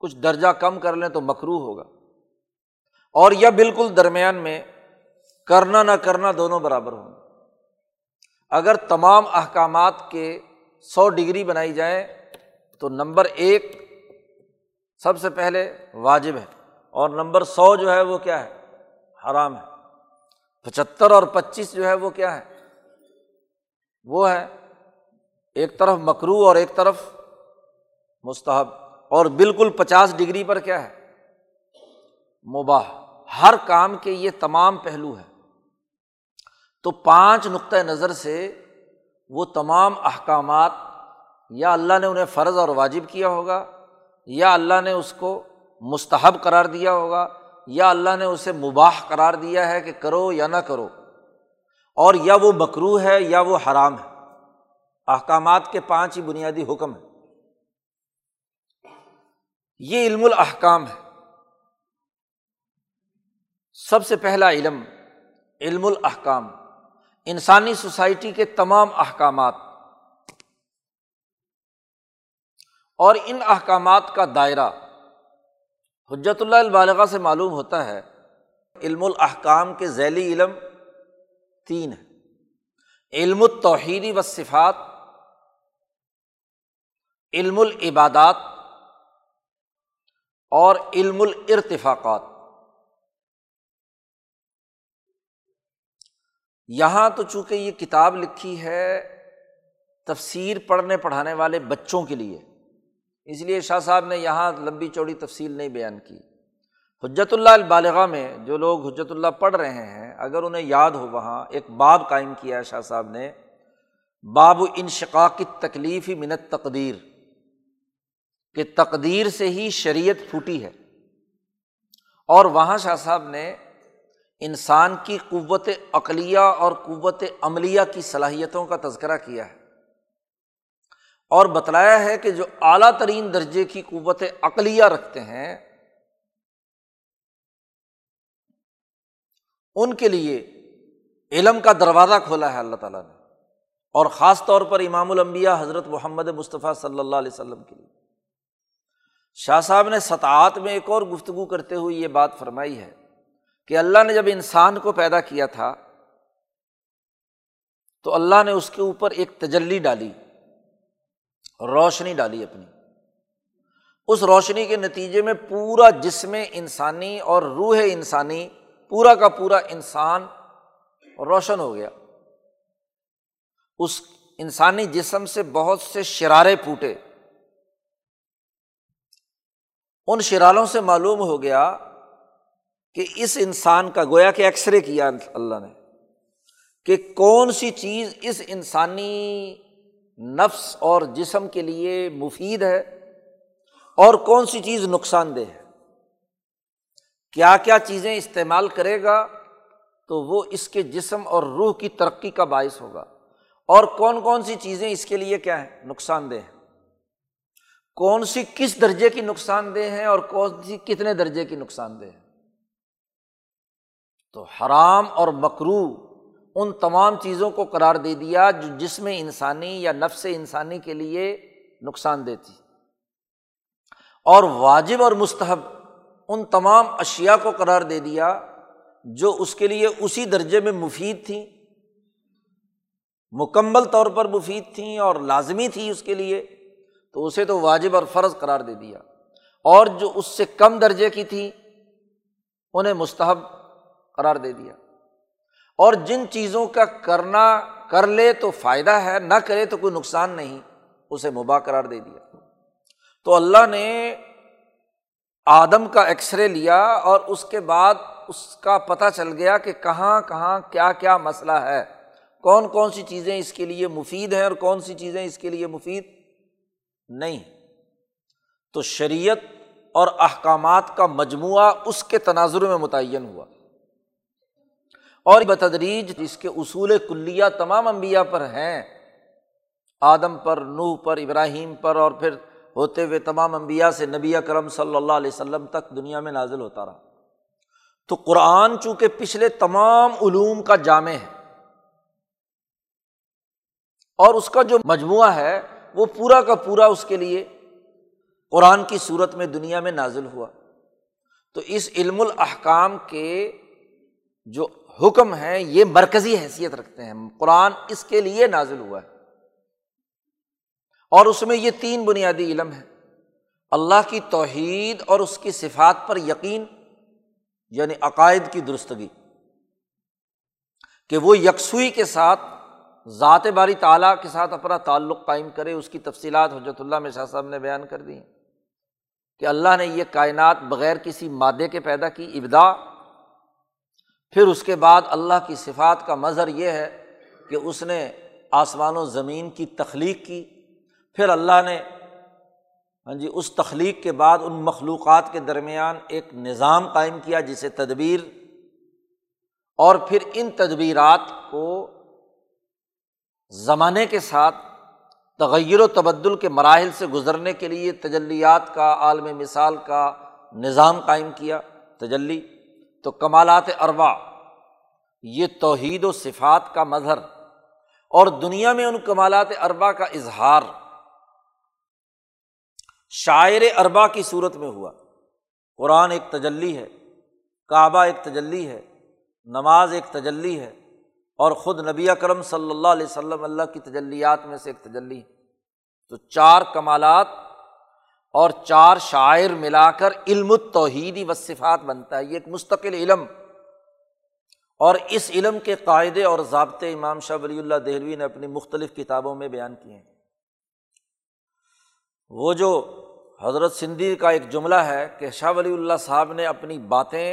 کچھ درجہ کم کر لیں تو مکروہ ہوگا، اور یا بالکل درمیان میں کرنا نہ کرنا دونوں برابر ہوں۔ اگر تمام احکامات کے سو ڈگری بنائی جائے تو نمبر ایک سب سے پہلے واجب ہے، اور نمبر سو جو ہے وہ کیا ہے؟ حرام ہے۔ پچہتر اور پچیس جو ہے وہ کیا ہے؟ وہ ہے ایک طرف مکروہ اور ایک طرف مستحب، اور بالکل پچاس ڈگری پر کیا ہے؟ مباح۔ ہر کام کے یہ تمام پہلو ہیں، تو پانچ نقطہ نظر سے وہ تمام احکامات یا اللہ نے انہیں فرض اور واجب کیا ہوگا، یا اللہ نے اس کو مستحب قرار دیا ہوگا، یا اللہ نے اسے مباح قرار دیا ہے کہ کرو یا نہ کرو، اور یا وہ مکروہ ہے یا وہ حرام ہے۔ احکامات کے پانچ ہی بنیادی حکم ہیں، یہ علم الاحکام ہے۔ سب سے پہلا علم علم الاحکام، انسانی سوسائٹی کے تمام احکامات، اور ان احکامات کا دائرہ حجۃ اللہ البالغہ سے معلوم ہوتا ہے علم الاحکام کے ذیلی علم تین ہے، علم التوحید والصفات، علم العبادات اور علم الارتفاقات۔ یہاں تو چونکہ یہ کتاب لکھی ہے تفسیر پڑھنے پڑھانے والے بچوں کے لیے، اس لیے شاہ صاحب نے یہاں لمبی چوڑی تفصیل نہیں بیان کی۔ حجۃ اللہ البالغہ میں جو لوگ حجۃ اللہ پڑھ رہے ہیں، اگر انہیں یاد ہو وہاں ایک باب قائم کیا ہے شاہ صاحب نے، باب انشقاق التکلیف من التقدیر، کہ تقدیر سے ہی شریعت پھوٹی ہے، اور وہاں شاہ صاحب نے انسان کی قوت عقلیہ اور قوت عملیہ کی صلاحیتوں کا تذکرہ کیا ہے، اور بتلایا ہے کہ جو اعلیٰ ترین درجے کی قوت عقلیہ رکھتے ہیں ان کے لیے علم کا دروازہ کھولا ہے اللہ تعالیٰ نے، اور خاص طور پر امام الانبیاء حضرت محمد مصطفیٰ صلی اللہ علیہ وسلم کے لیے۔ شاہ صاحب نے سطعات میں ایک اور گفتگو کرتے ہوئے یہ بات فرمائی ہے کہ اللہ نے جب انسان کو پیدا کیا تھا تو اللہ نے اس کے اوپر ایک تجلی ڈالی، روشنی ڈالی اپنی، اس روشنی کے نتیجے میں پورا جسم انسانی اور روح انسانی، پورا کا پورا انسان روشن ہو گیا، اس انسانی جسم سے بہت سے شرارے پھوٹے، ان شراروں سے معلوم ہو گیا کہ اس انسان کا، گویا کہ ایکس رے کیا اللہ نے کہ کون سی چیز اس انسانی نفس اور جسم کے لیے مفید ہے اور کون سی چیز نقصان دہ ہے، کیا کیا چیزیں استعمال کرے گا تو وہ اس کے جسم اور روح کی ترقی کا باعث ہوگا، اور کون کون سی چیزیں اس کے لیے کیا ہیں، نقصان دہ ہیں، کون سی کس درجے کی نقصان دہ ہیں اور کون سی کتنے درجے کی نقصان دہ ہیں۔ تو حرام اور مکروہ ان تمام چیزوں کو قرار دے دیا جو جسم انسانی یا نفس انسانی کے لیے نقصان دہ تھی، اور واجب اور مستحب ان تمام اشیاء کو قرار دے دیا جو اس کے لیے اسی درجے میں مفید تھیں، مکمل طور پر مفید تھیں اور لازمی تھی اس کے لیے، تو اسے تو واجب اور فرض قرار دے دیا، اور جو اس سے کم درجے کی تھی انہیں مستحب قرار دے دیا، اور جن چیزوں کا کرنا کر لے تو فائدہ ہے، نہ کرے تو کوئی نقصان نہیں، اسے مباح قرار دے دیا۔ تو اللہ نے آدم کا ایکس رے لیا اور اس کے بعد اس کا پتہ چل گیا کہ کہاں کہاں کیا کیا مسئلہ ہے، کون کون سی چیزیں اس کے لیے مفید ہیں اور کون سی چیزیں اس کے لیے مفید نہیں۔ تو شریعت اور احکامات کا مجموعہ اس کے تناظر میں متعین ہوا، اور بتدریج جس کے اصول کلیہ تمام انبیاء پر ہیں، آدم پر، نوح پر، ابراہیم پر، اور پھر ہوتے ہوئے تمام انبیاء سے نبی اکرم صلی اللہ علیہ وسلم تک دنیا میں نازل ہوتا رہا۔ تو قرآن چونکہ پچھلے تمام علوم کا جامع ہے اور اس کا جو مجموعہ ہے وہ پورا کا پورا اس کے لیے قرآن کی صورت میں دنیا میں نازل ہوا، تو اس علم الاحکام کے جو حکم ہیں یہ مرکزی حیثیت رکھتے ہیں، قرآن اس کے لیے نازل ہوا ہے، اور اس میں یہ تین بنیادی علم ہیں، اللہ کی توحید اور اس کی صفات پر یقین، یعنی عقائد کی درستگی کہ وہ یکسوئی کے ساتھ ذات باری تعالیٰ کے ساتھ اپنا تعلق قائم کرے، اس کی تفصیلات حجۃ اللہ میں شاہ صاحب نے بیان کر دی کہ اللہ نے یہ کائنات بغیر کسی مادے کے پیدا کی، ابداع، پھر اس کے بعد اللہ کی صفات کا مظہر یہ ہے کہ اس نے آسمان و زمین کی تخلیق کی، پھر اللہ نے ہاں جی اس تخلیق کے بعد ان مخلوقات کے درمیان ایک نظام قائم کیا جسے تدبیر، اور پھر ان تدبیرات کو زمانے کے ساتھ تغیر و تبدل کے مراحل سے گزرنے کے لیے تجلیات کا، عالم مثال کا نظام قائم کیا، تجلی۔ تو کمالات اربع یہ توحید و صفات کا مظہر اور دنیا میں ان کمالات اربع کا اظہار، شاعر اربعہ کی صورت میں ہوا۔ قرآن ایک تجلی ہے، کعبہ ایک تجلی ہے، نماز ایک تجلی ہے، اور خود نبی اکرم صلی اللہ علیہ وسلم اللہ کی تجلیات میں سے ایک تجلی ہے۔ تو چار کمالات اور چار شاعر ملا کر علم التوحیدی والصفات بنتا ہے، یہ ایک مستقل علم۔ اور اس علم کے قاعدے اور ضابطے امام شاہ ولی اللہ دہلوی نے اپنی مختلف کتابوں میں بیان کیے ہیں۔ وہ جو حضرت سندھی کا ایک جملہ ہے کہ شاہ ولی اللہ صاحب نے اپنی باتیں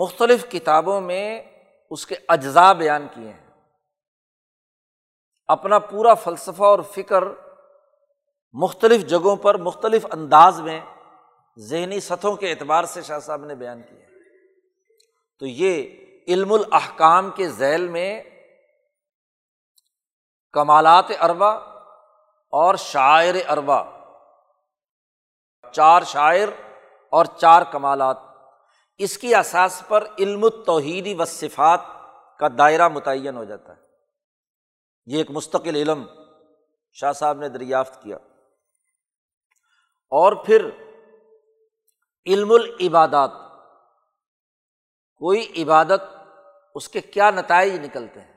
مختلف کتابوں میں اس کے اجزاء بیان کیے ہیں، اپنا پورا فلسفہ اور فکر مختلف جگہوں پر مختلف انداز میں ذہنی سطحوں کے اعتبار سے شاہ صاحب نے بیان کیا۔ تو یہ علم الاحکام کے ذیل میں کمالات اربعہ اور شاعر اربعہ، چار شاعر اور چار کمالات، اس کی اساس پر علم التوحیدی والصفات کا دائرہ متعین ہو جاتا ہے۔ یہ ایک مستقل علم شاہ صاحب نے دریافت کیا۔ اور پھر علم العبادات، کوئی عبادت اس کے کیا نتائج نکلتے ہیں،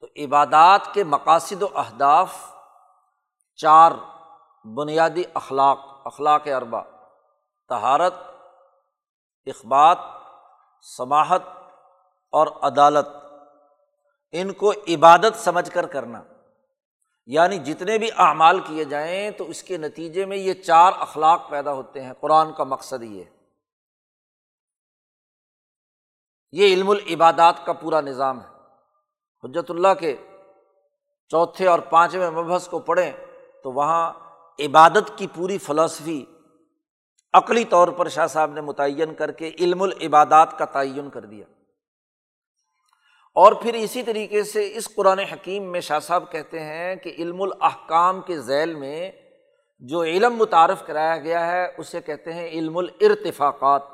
تو عبادات کے مقاصد و اہداف چار بنیادی اخلاق، اخلاق اربعہ، طہارت، اخبات، سماحت اور عدالت، ان کو عبادت سمجھ کر کرنا، یعنی جتنے بھی اعمال کیے جائیں تو اس کے نتیجے میں یہ چار اخلاق پیدا ہوتے ہیں۔ قرآن کا مقصد یہ ہے، یہ علم العبادات کا پورا نظام ہے۔ حجۃ اللہ کے چوتھے اور پانچویں مبحث کو پڑھیں تو وہاں عبادت کی پوری فلسفی عقلی طور پر شاہ صاحب نے متعین کر کے علم العبادات کا تعین کر دیا۔ اور پھر اسی طریقے سے اس قرآن حکیم میں شاہ صاحب کہتے ہیں کہ علم الاحکام کے ذیل میں جو علم متعارف کرایا گیا ہے اسے کہتے ہیں علم الارتفاقات،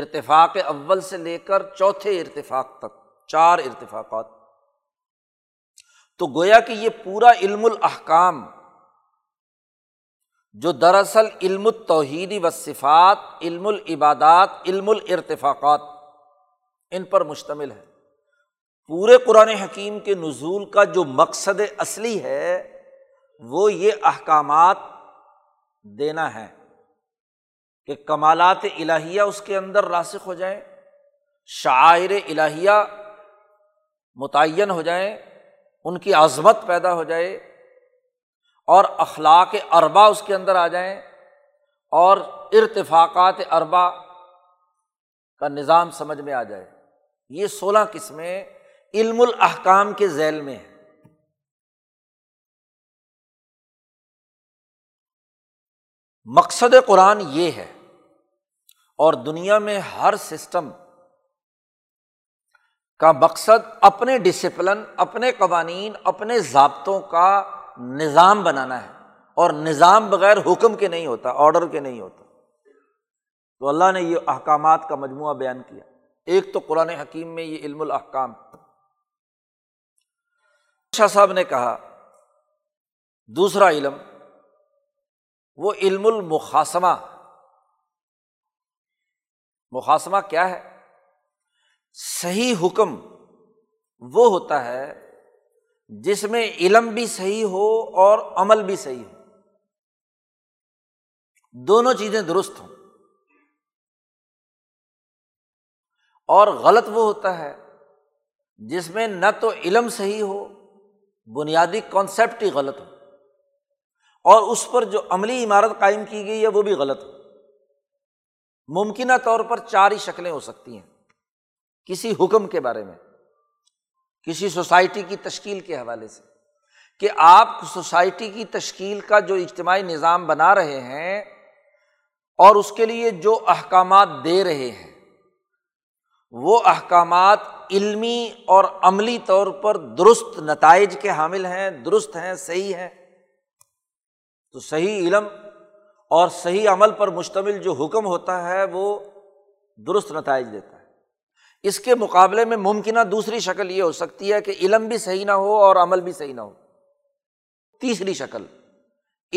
ارتفاق اول سے لے کر چوتھے ارتفاق تک، چار ارتفاقات۔ تو گویا کہ یہ پورا علم الاحکام جو دراصل علم التوحیدی والصفات، علم العبادات، علم الارتفاقات، ان پر مشتمل ہے۔ پورے قرآن حکیم کے نزول کا جو مقصد اصلی ہے وہ یہ احکامات دینا ہے کہ کمالات الہیہ اس کے اندر راسخ ہو جائیں، شعائر الہیہ متعین ہو جائیں، ان کی عظمت پیدا ہو جائے، اور اخلاق اربعہ اس کے اندر آ جائیں، اور ارتفاقات اربعہ کا نظام سمجھ میں آ جائے۔ یہ سولہ قسمیں علم الاحکام کے ذیل میں ہیں۔ مقصد قرآن یہ ہے، اور دنیا میں ہر سسٹم کا مقصد اپنے ڈسپلن، اپنے قوانین، اپنے ضابطوں کا نظام بنانا ہے، اور نظام بغیر حکم کے نہیں ہوتا، آرڈر کے نہیں ہوتا۔ تو اللہ نے یہ احکامات کا مجموعہ بیان کیا۔ ایک تو قرآن حکیم میں یہ علم الاحکام۔ شاہ صاحب نے کہا دوسرا علم وہ علم المخاصمہ۔ مخاصمہ کیا ہے؟ صحیح حکم وہ ہوتا ہے جس میں علم بھی صحیح ہو اور عمل بھی صحیح ہو، دونوں چیزیں درست ہوں۔ اور غلط وہ ہوتا ہے جس میں نہ تو علم صحیح ہو، بنیادی کانسیپٹ ہی غلط ہو، اور اس پر جو عملی عمارت قائم کی گئی ہے وہ بھی غلط ہو۔ ممکنہ طور پر چار ہی شکلیں ہو سکتی ہیں کسی حکم کے بارے میں، کسی سوسائٹی کی تشکیل کے حوالے سے، کہ آپ سوسائٹی کی تشکیل کا جو اجتماعی نظام بنا رہے ہیں اور اس کے لیے جو احکامات دے رہے ہیں وہ احکامات علمی اور عملی طور پر درست نتائج کے حامل ہیں، درست ہیں، صحیح ہیں۔ تو صحیح علم اور صحیح عمل پر مشتمل جو حکم ہوتا ہے وہ درست نتائج دیتا ہے۔ اس کے مقابلے میں ممکنہ دوسری شکل یہ ہو سکتی ہے کہ علم بھی صحیح نہ ہو اور عمل بھی صحیح نہ ہو۔ تیسری شکل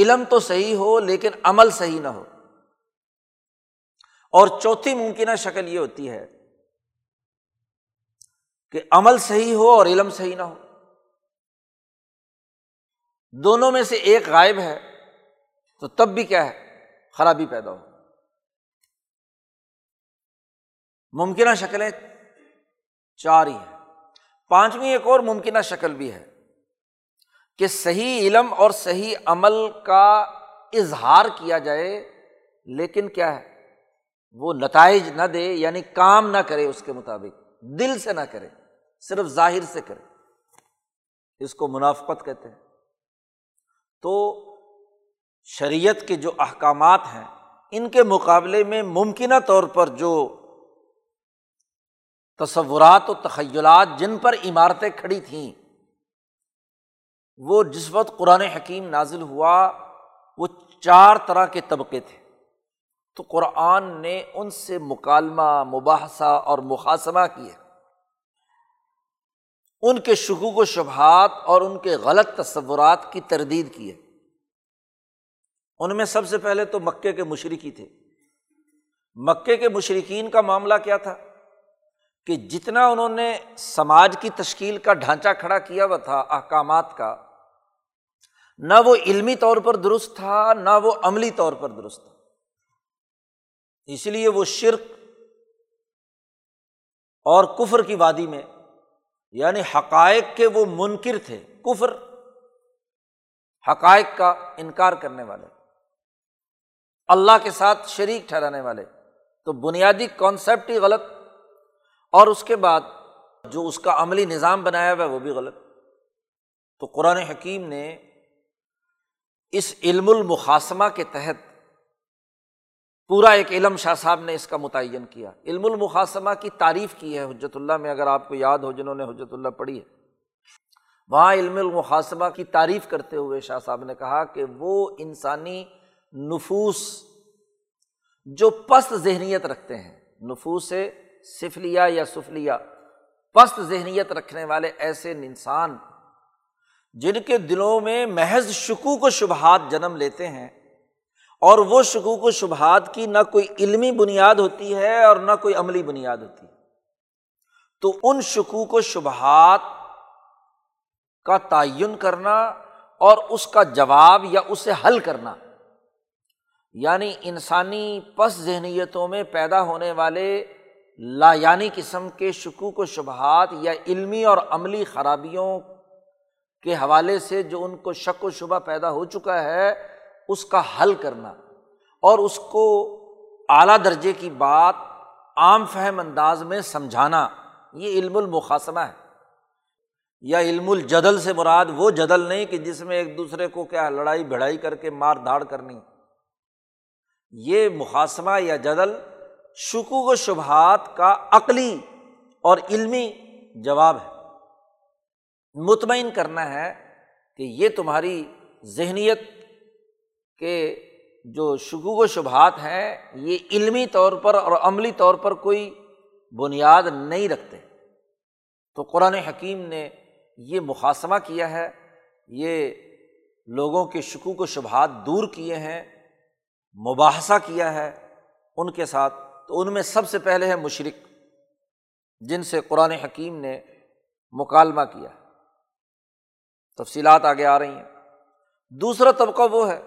علم تو صحیح ہو لیکن عمل صحیح نہ ہو۔ اور چوتھی ممکنہ شکل یہ ہوتی ہے کہ عمل صحیح ہو اور علم صحیح نہ ہو، دونوں میں سے ایک غائب ہے تو تب بھی کیا ہے، خرابی پیدا ہو۔ ممکنہ شکلیں چار ہی ہیں۔ پانچویں ایک اور ممکنہ شکل بھی ہے کہ صحیح علم اور صحیح عمل کا اظہار کیا جائے لیکن کیا ہے، وہ نتائج نہ دے، یعنی کام نہ کرے اس کے مطابق، دل سے نہ کرے، صرف ظاہر سے کرے، اس کو منافقت کہتے ہیں۔ تو شریعت کے جو احکامات ہیں ان کے مقابلے میں ممکنہ طور پر جو تصورات و تخیلات جن پر عمارتیں کھڑی تھیں، وہ جس وقت قرآن حکیم نازل ہوا وہ چار طرح کے طبقے تھے، تو قرآن نے ان سے مکالمہ، مباحثہ اور مخاصمہ کیا، ان کے شکوک و شبہات اور ان کے غلط تصورات کی تردید کی ہے۔ ان میں سب سے پہلے تو مکے کے مشرکی تھے۔ مکے کے مشرکین کا معاملہ کیا تھا کہ جتنا انہوں نے سماج کی تشکیل کا ڈھانچہ کھڑا کیا ہوا تھا احکامات کا، نہ وہ علمی طور پر درست تھا نہ وہ عملی طور پر درست تھا، اس لیے وہ شرک اور کفر کی وادی میں، یعنی حقائق کے وہ منکر تھے، کفر حقائق کا انکار کرنے والے، اللہ کے ساتھ شریک ٹھہرانے والے، تو بنیادی کانسیپٹ ہی غلط، اور اس کے بعد جو اس کا عملی نظام بنایا ہوا ہے وہ بھی غلط۔ تو قرآن حکیم نے اس علم المخاصمہ کے تحت پورا ایک علم شاہ صاحب نے اس کا متعین کیا۔ علم المخاصمہ کی تعریف کی ہے حجۃ اللہ میں، اگر آپ کو یاد ہو جنہوں نے حجۃ اللہ پڑھی ہے، وہاں علم المخاصمہ کی تعریف کرتے ہوئے شاہ صاحب نے کہا کہ وہ انسانی نفوس جو پست ذہنیت رکھتے ہیں، نفوس سفلیہ یا سفلیہ، پست ذہنیت رکھنے والے ایسے انسان جن کے دلوں میں محض شکوک و شبہات جنم لیتے ہیں، اور وہ شکوک و شبہات کی نہ کوئی علمی بنیاد ہوتی ہے اور نہ کوئی عملی بنیاد ہوتی ہے، تو ان شکوک و شبہات کا تعین کرنا اور اس کا جواب یا اسے حل کرنا، یعنی انسانی پس ذہنیتوں میں پیدا ہونے والے لا یعنی قسم کے شکوک و شبہات یا علمی اور عملی خرابیوں کے حوالے سے جو ان کو شک و شبہ پیدا ہو چکا ہے، اس کا حل کرنا اور اس کو اعلیٰ درجے کی بات عام فہم انداز میں سمجھانا، یہ علم المخاصمہ ہے۔ یا علم الجدل سے مراد وہ جدل نہیں کہ جس میں ایک دوسرے کو کیا لڑائی بھڑائی کر کے مار دھاڑ کرنی، یہ مخاصمہ یا جدل شکوک و شبہات کا عقلی اور علمی جواب ہے۔ مطمئن کرنا ہے کہ یہ تمہاری ذہنیت کے جو شکوک و شبہات ہیں یہ علمی طور پر اور عملی طور پر کوئی بنیاد نہیں رکھتے۔ تو قرآن حکیم نے یہ مخاصمہ کیا ہے، یہ لوگوں کے شکوک و شبہات دور کیے ہیں، مباحثہ کیا ہے ان کے ساتھ۔ تو ان میں سب سے پہلے ہے مشرک، جن سے قرآن حکیم نے مکالمہ کیا، تفصیلات آگے آ رہی ہیں۔ دوسرا طبقہ وہ ہے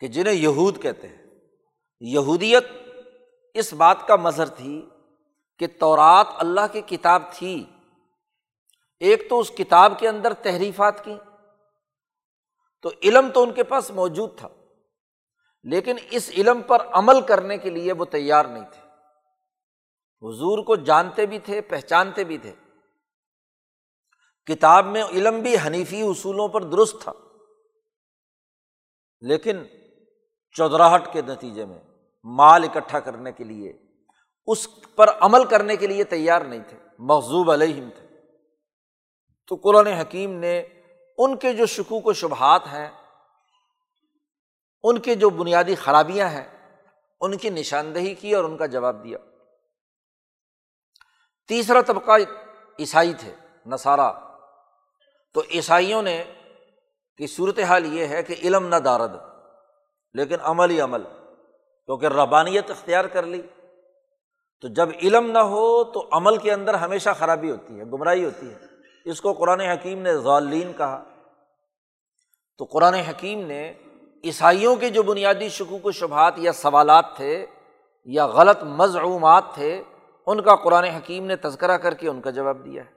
کہ جنہیں یہود کہتے ہیں۔ یہودیت اس بات کا مظہر تھی کہ تورات اللہ کی کتاب تھی، ایک تو اس کتاب کے اندر تحریفات کی، تو علم تو ان کے پاس موجود تھا لیکن اس علم پر عمل کرنے کے لیے وہ تیار نہیں تھے، حضور کو جانتے بھی تھے، پہچانتے بھی تھے، کتاب میں علم بھی حنیفی اصولوں پر درست تھا، لیکن چودراہٹ کے نتیجے میں مال اکٹھا کرنے کے لیے، اس پر عمل کرنے کے لیے تیار نہیں تھے، مغضوب علیہم تھے۔ تو قرآن حکیم نے ان کے جو شکوک و شبہات ہیں، ان کے جو بنیادی خرابیاں ہیں، ان کی نشاندہی کی اور ان کا جواب دیا۔ تیسرا طبقہ عیسائی تھے، نصارا۔ تو عیسائیوں نے کہ صورتحال یہ ہے کہ علم نہ دارد لیکن عمل ہی عمل، کیونکہ ربانیت اختیار کر لی، تو جب علم نہ ہو تو عمل کے اندر ہمیشہ خرابی ہوتی ہے، گمراہی ہوتی ہے۔ اس کو قرآن حکیم نے ضالین کہا۔ تو قرآن حکیم نے عیسائیوں کے جو بنیادی شکوک و شبہات یا سوالات تھے یا غلط مزعومات تھے، ان کا قرآن حکیم نے تذکرہ کر کے ان کا جواب دیا ہے۔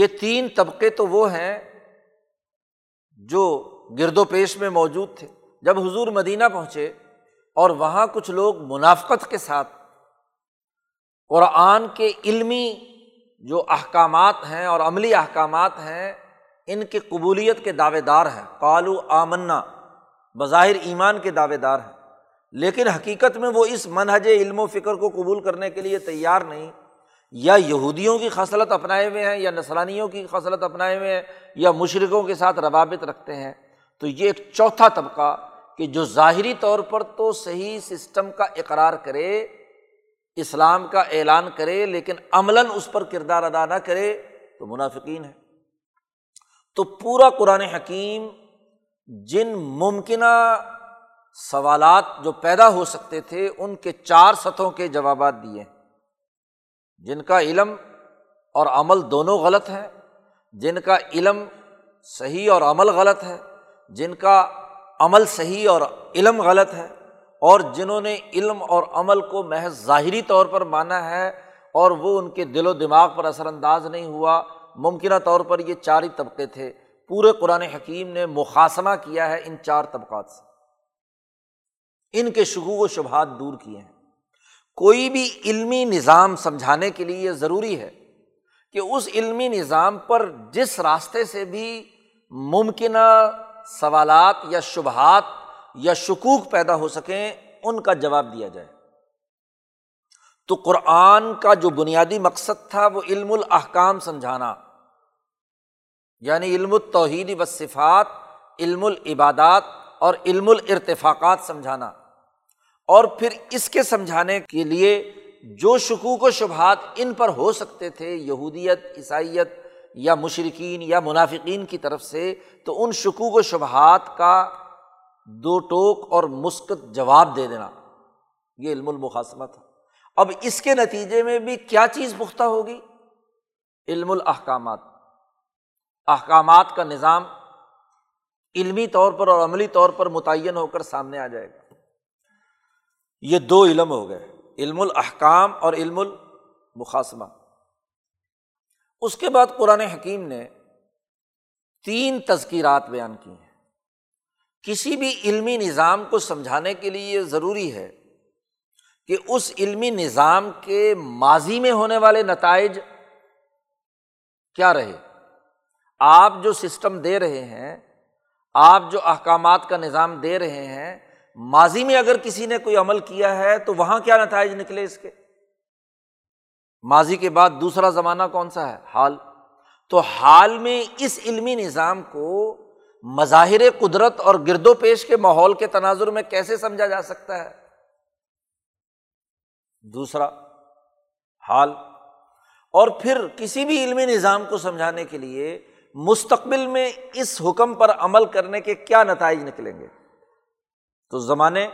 یہ تین طبقے تو وہ ہیں جو گرد و پیش میں موجود تھے۔ جب حضور مدینہ پہنچے اور وہاں کچھ لوگ منافقت کے ساتھ قرآن کے علمی جو احکامات ہیں اور عملی احکامات ہیں ان کی قبولیت کے دعوے دار ہیں، قالوا آمنا، بظاہر ایمان کے دعوے دار ہیں، لیکن حقیقت میں وہ اس منہج علم و فکر کو قبول کرنے کے لیے تیار نہیں، یا یہودیوں کی خصلت اپنائے ہوئے ہیں یا نصرانیوں کی خصلت اپنائے ہوئے ہیں یا مشرکوں کے ساتھ روابط رکھتے ہیں۔ تو یہ ایک چوتھا طبقہ کہ جو ظاہری طور پر تو صحیح سسٹم کا اقرار کرے، اسلام کا اعلان کرے، لیکن عملاً اس پر کردار ادا نہ کرے تو منافقین ہیں۔ تو پورا قرآن حکیم جن ممکنہ سوالات جو پیدا ہو سکتے تھے ان کے چار سطحوں کے جوابات دیے، جن کا علم اور عمل دونوں غلط ہیں، جن کا علم صحیح اور عمل غلط ہے، جن کا عمل صحیح اور علم غلط ہے، اور جنہوں نے علم اور عمل کو محض ظاہری طور پر مانا ہے اور وہ ان کے دل و دماغ پر اثر انداز نہیں ہوا۔ ممکنہ طور پر یہ چار ہی طبقے تھے۔ پورے قرآن حکیم نے مخاصمہ کیا ہے ان چار طبقات سے، ان کے شکوک و شبہات دور کیے ہیں۔ کوئی بھی علمی نظام سمجھانے کے لیے ضروری ہے کہ اس علمی نظام پر جس راستے سے بھی ممکنہ سوالات یا شبہات یا شکوک پیدا ہو سکیں ان کا جواب دیا جائے۔ تو قرآن کا جو بنیادی مقصد تھا وہ علم الاحکام سمجھانا، یعنی علم التوحید والصفات، علم العبادات اور علم الارتفاقات سمجھانا، اور پھر اس کے سمجھانے کے لیے جو شکوک و شبہات ان پر ہو سکتے تھے یہودیت، عیسائیت یا مشرکین یا منافقین کی طرف سے، تو ان شکوک و شبہات کا دو ٹوک اور مسکت جواب دے دینا، یہ علم المخاصمہ تھا۔ اب اس کے نتیجے میں بھی کیا چیز پختہ ہوگی؟ علم الاحکامات۔ احکامات کا نظام علمی طور پر اور عملی طور پر متعین ہو کر سامنے آ جائے گا۔ یہ دو علم ہو گئے، علم الاحکام اور علم المخاصمہ۔ اس کے بعد قرآن حکیم نے تین تذکیرات بیان کی ہیں۔ کسی بھی علمی نظام کو سمجھانے کے لیے ضروری ہے کہ اس علمی نظام کے ماضی میں ہونے والے نتائج کیا رہے۔ آپ جو سسٹم دے رہے ہیں، آپ جو احکامات کا نظام دے رہے ہیں، ماضی میں اگر کسی نے کوئی عمل کیا ہے تو وہاں کیا نتائج نکلے اس کے۔ ماضی کے بعد دوسرا زمانہ کون سا ہے؟ حال۔ تو حال میں اس علمی نظام کو مظاہر قدرت اور گرد و پیش کے ماحول کے تناظر میں کیسے سمجھا جا سکتا ہے؟ دوسرا حال۔ اور پھر کسی بھی علمی نظام کو سمجھانے کے لیے مستقبل میں اس حکم پر عمل کرنے کے کیا نتائج نکلیں گے۔ تو زمانے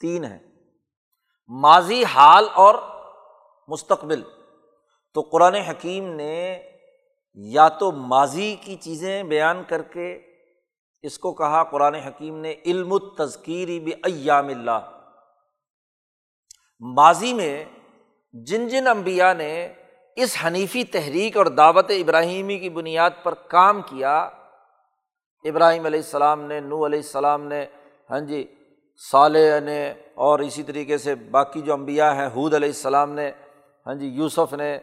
تین ہیں، ماضی، حال اور مستقبل۔ تو قرآن حکیم نے یا تو ماضی کی چیزیں بیان کر کے، اس کو کہا قرآن حکیم نے علم التذکیر بایام اللہ، ماضی میں جن جن انبیاء نے اس حنیفی تحریک اور دعوت ابراہیمی کی بنیاد پر کام کیا، ابراہیم علیہ السلام نے، نوح علیہ السلام نے، ہاں جی صالح نے، اور اسی طریقے سے باقی جو انبیاء ہیں، ہود علیہ السلام نے، ہاں جی یوسف نے،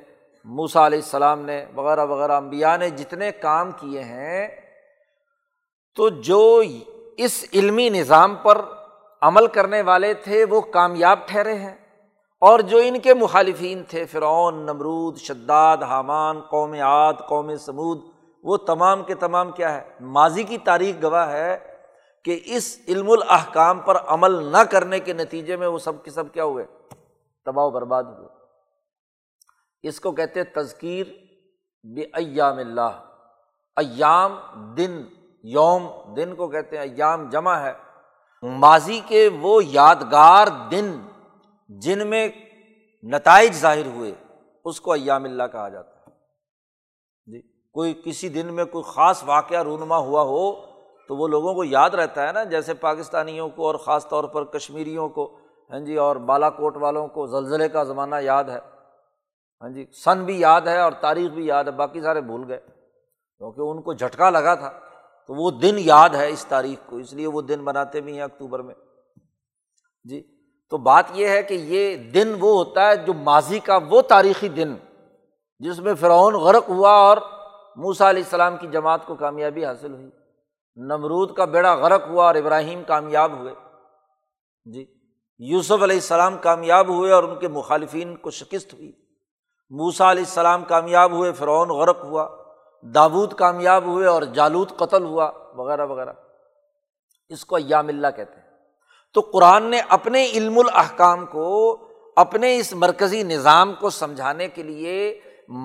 موسیٰ علیہ السلام نے، وغیرہ وغیرہ انبیاء نے جتنے کام کیے ہیں، تو جو اس علمی نظام پر عمل کرنے والے تھے وہ کامیاب ٹھہرے ہیں، اور جو ان کے مخالفین تھے، فرعون، نمرود، شداد، حامان، قوم عاد، قوم سمود، وہ تمام کے تمام کیا ہے، ماضی کی تاریخ گواہ ہے کہ اس علم الاحکام پر عمل نہ کرنے کے نتیجے میں وہ سب کے سب کیا ہوئے، تباہ و برباد ہوئے۔ اس کو کہتے ہیں تذکیر بایام اللہ۔ ایام دن، یوم دن کو کہتے ہیں، ایام جمع ہے، ماضی کے وہ یادگار دن جن میں نتائج ظاہر ہوئے اس کو ایام اللہ کہا جاتا ہے جی۔ کوئی کسی دن میں کوئی خاص واقعہ رونما ہوا ہو تو وہ لوگوں کو یاد رہتا ہے نا، جیسے پاکستانیوں کو اور خاص طور پر کشمیریوں کو ہاں جی، اور بالا کوٹ والوں کو زلزلے کا زمانہ یاد ہے، ہاں جی سن بھی یاد ہے اور تاریخ بھی یاد ہے، باقی سارے بھول گئے کیونکہ ان کو جھٹکا لگا تھا، تو وہ دن یاد ہے اس تاریخ کو، اس لیے وہ دن مناتے بھی ہیں اکتوبر میں جی۔ تو بات یہ ہے کہ یہ دن وہ ہوتا ہے جو ماضی کا وہ تاریخی دن جس میں فرعون غرق ہوا اور موسیٰ علیہ السلام کی جماعت کو کامیابی حاصل ہوئی، نمرود کا بیڑا غرق ہوا اور ابراہیم کامیاب ہوئے جی، یوسف علیہ السلام کامیاب ہوئے اور ان کے مخالفین کو شکست ہوئی، موسیٰ علیہ السلام کامیاب ہوئے، فرعون غرق ہوا، داود کامیاب ہوئے اور جالوت قتل ہوا، وغیرہ وغیرہ۔ اس کو ایام اللہ کہتے ہیں۔ تو قرآن نے اپنے علم الاحکام کو، اپنے اس مرکزی نظام کو سمجھانے کے لیے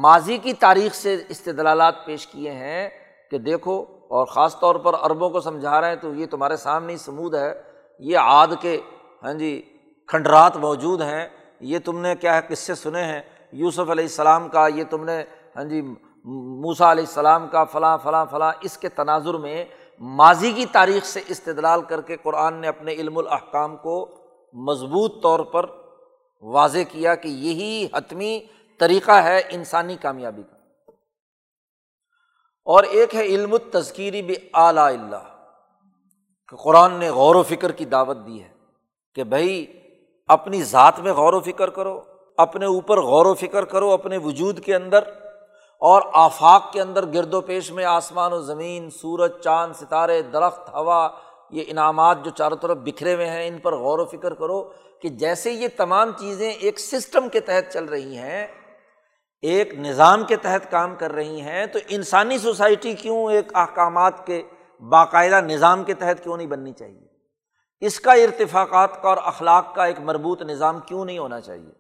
ماضی کی تاریخ سے استدلالات پیش کیے ہیں کہ دیکھو، اور خاص طور پر عربوں کو سمجھا رہے ہیں تو یہ تمہارے سامنے سمود ہے، یہ عاد کے ہاں جی کھنڈرات موجود ہیں، یہ تم نے کیا ہے قصے سنے ہیں یوسف علیہ السلام کا، یہ تم نے ہاں جی موسیٰ علیہ السلام کا، فلاں فلاں فلاں۔ اس کے تناظر میں ماضی کی تاریخ سے استدلال کر کے قرآن نے اپنے علم الاحکام کو مضبوط طور پر واضح کیا کہ یہی حتمی طریقہ ہے انسانی کامیابی کا۔ اور ایک ہے علم التذکیری بآلاء اللہ، کہ قرآن نے غور و فکر کی دعوت دی ہے کہ بھائی اپنی ذات میں غور و فکر کرو، اپنے اوپر غور و فکر کرو، اپنے وجود کے اندر اور آفاق کے اندر، گرد و پیش میں، آسمان و زمین، سورج، چاند، ستارے، درخت، ہوا، یہ انعامات جو چاروں طرف بکھرے ہوئے ہیں، ان پر غور و فکر کرو کہ جیسے یہ تمام چیزیں ایک سسٹم کے تحت چل رہی ہیں، ایک نظام کے تحت کام کر رہی ہیں، تو انسانی سوسائٹی کیوں ایک احکامات کے باقاعدہ نظام کے تحت کیوں نہیں بننی چاہیے؟ اس کا ارتفاقات کا اور اخلاق کا ایک مربوط نظام کیوں نہیں ہونا چاہیے؟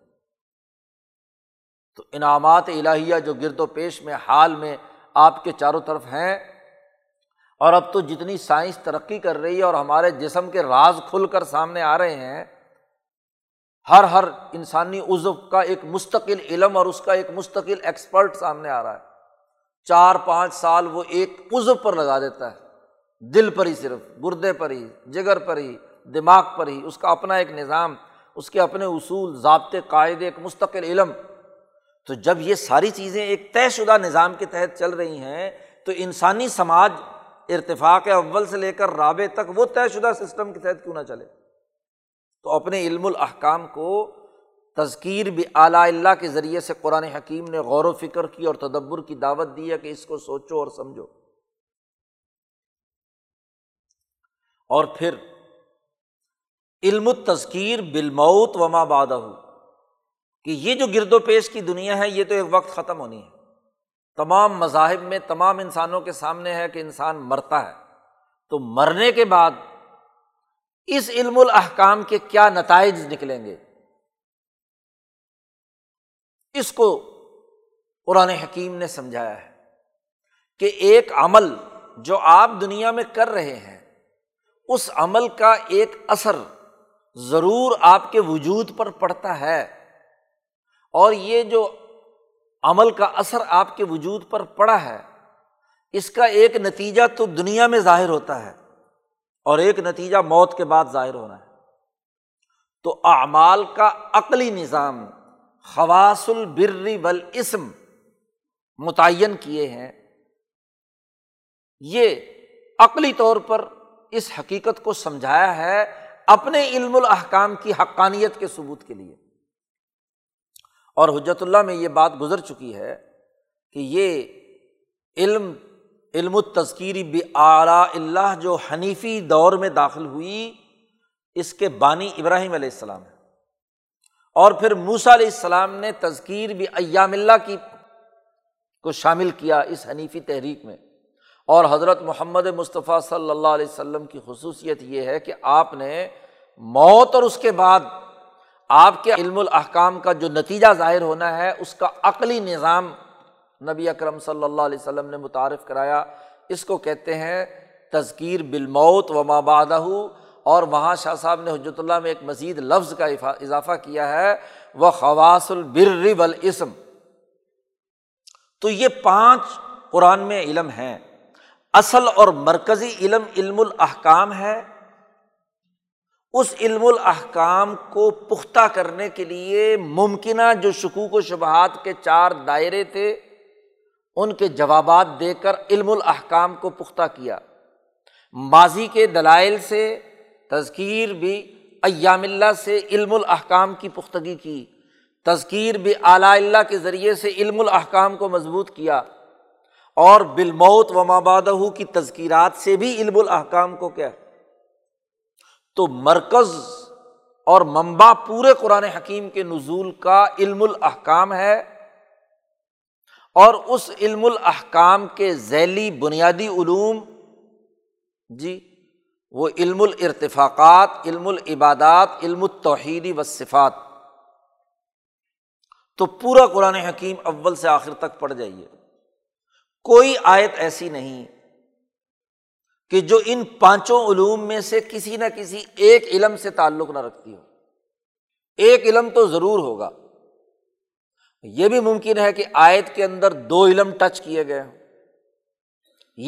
تو انعامات الہیہ جو گرد و پیش میں، حال میں، آپ کے چاروں طرف ہیں، اور اب تو جتنی سائنس ترقی کر رہی ہے اور ہمارے جسم کے راز کھل کر سامنے آ رہے ہیں، ہر ہر انسانی عضو کا ایک مستقل علم اور اس کا ایک مستقل ایکسپرٹ سامنے آ رہا ہے۔ چار پانچ سال وہ ایک عضو پر لگا دیتا ہے، دل پر ہی، صرف گردے پر ہی، جگر پر ہی، دماغ پر ہی، اس کا اپنا ایک نظام، اس کے اپنے اصول، ضابطے، قاعدے، ایک مستقل علم۔ تو جب یہ ساری چیزیں ایک طے شدہ نظام کے تحت چل رہی ہیں تو انسانی سماج ارتفاق اول سے لے کر رابع تک وہ طے شدہ سسٹم کے تحت کیوں نہ چلے؟ تو اپنے علم الاحکام کو تذکیر بآلاء اللہ کے ذریعے سے قرآن حکیم نے غور و فکر کی اور تدبر کی دعوت دی ہے کہ اس کو سوچو اور سمجھو۔ اور پھر علم التذکیر بالموت وما بعدہ، کہ یہ جو گرد و پیش کی دنیا ہے یہ تو ایک وقت ختم ہونی ہے۔ تمام مذاہب میں، تمام انسانوں کے سامنے ہے کہ انسان مرتا ہے، تو مرنے کے بعد اس علم الاحکام کے کیا نتائج نکلیں گے، اس کو قرآن حکیم نے سمجھایا ہے کہ ایک عمل جو آپ دنیا میں کر رہے ہیں اس عمل کا ایک اثر ضرور آپ کے وجود پر پڑتا ہے، اور یہ جو عمل کا اثر آپ کے وجود پر پڑا ہے اس کا ایک نتیجہ تو دنیا میں ظاہر ہوتا ہے اور ایک نتیجہ موت کے بعد ظاہر ہونا ہے۔ تو اعمال کا عقلی نظام، خواص البر والاسم متعین کیے ہیں، یہ عقلی طور پر اس حقیقت کو سمجھایا ہے اپنے علم الاحکام کی حقانیت کے ثبوت کے لیے۔ اور حجۃ اللہ میں یہ بات گزر چکی ہے کہ یہ علم علم التذکیر بآلاء اللہ جو حنیفی دور میں داخل ہوئی، اس کے بانی ابراہیم علیہ السلام ہے، اور پھر موسیٰ علیہ السلام نے تذکیر بایام اللہ کی کو شامل کیا اس حنیفی تحریک میں۔ اور حضرت محمد مصطفیٰ صلی اللہ علیہ وسلم کی خصوصیت یہ ہے کہ آپ نے موت اور اس کے بعد آپ کے علم الاحکام کا جو نتیجہ ظاہر ہونا ہے اس کا عقلی نظام نبی اکرم صلی اللہ علیہ وسلم نے متعارف کرایا۔ اس کو کہتے ہیں تذکیر بالموت وما بعدہ، اور وہاں شاہ صاحب نے حجۃ اللہ میں ایک مزید لفظ کا اضافہ کیا ہے، وہ خواص البر والاسم۔ تو یہ پانچ قرآن میں علم ہیں۔ اصل اور مرکزی علم علم الاحکام ہے۔ اس علم الاحکام کو پختہ کرنے کے لیے ممکنہ جو شکوک و شبہات کے چار دائرے تھے ان کے جوابات دے کر علم الاحکام کو پختہ کیا۔ ماضی کے دلائل سے، تذکیر بھی ایام اللہ سے علم الاحکام کی پختگی کی، تذکیر بھی آلاء اللہ کے ذریعے سے علم الاحکام کو مضبوط کیا، اور بالموت وما بعدہ کی تذکیرات سے بھی علم الاحکام کو کیا۔ تو مرکز اور منبع پورے قرآن حکیم کے نزول کا علم الاحکام ہے، اور اس علم الاحکام کے ذیلی بنیادی علوم جی وہ علم الارتفاقات، علم العبادات، علم التوحید والصفات۔ تو پورا قرآن حکیم اول سے آخر تک پڑھ جائیے، کوئی آیت ایسی نہیں کہ جو ان پانچوں علوم میں سے کسی نہ کسی ایک علم سے تعلق نہ رکھتی ہو۔ ایک علم تو ضرور ہوگا، یہ بھی ممکن ہے کہ آیت کے اندر دو علم ٹچ کیے گئے ہوں،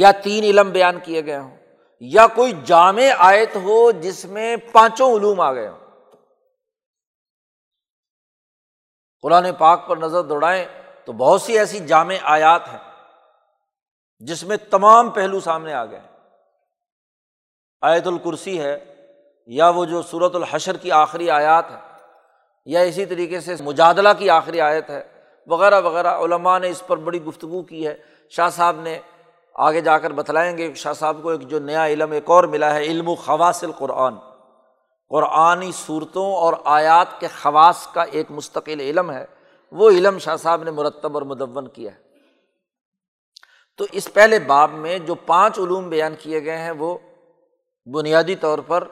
یا تین علم بیان کیے گئے ہوں، یا کوئی جامع آیت ہو جس میں پانچوں علوم آ گئے ہوں۔ قرآن پاک پر نظر دوڑائیں تو بہت سی ایسی جامع آیات ہیں جس میں تمام پہلو سامنے آ گئے ہیں۔ آیت الکرسی ہے، یا وہ جو سورۃ الحشر کی آخری آیات ہے، یا اسی طریقے سے مجادلہ کی آخری آیت ہے، وغیرہ وغیرہ۔ علماء نے اس پر بڑی گفتگو کی ہے، شاہ صاحب نے آگے جا کر بتلائیں گے۔ شاہ صاحب کو ایک جو نیا علم ایک اور ملا ہے، علم خواص القرآن، قرآنی صورتوں اور آیات کے خواص کا ایک مستقل علم ہے، وہ علم شاہ صاحب نے مرتب اور مدون کیا ہے۔ تو اس پہلے باب میں جو پانچ علوم بیان کیے گئے ہیں وہ بنیادی طور پر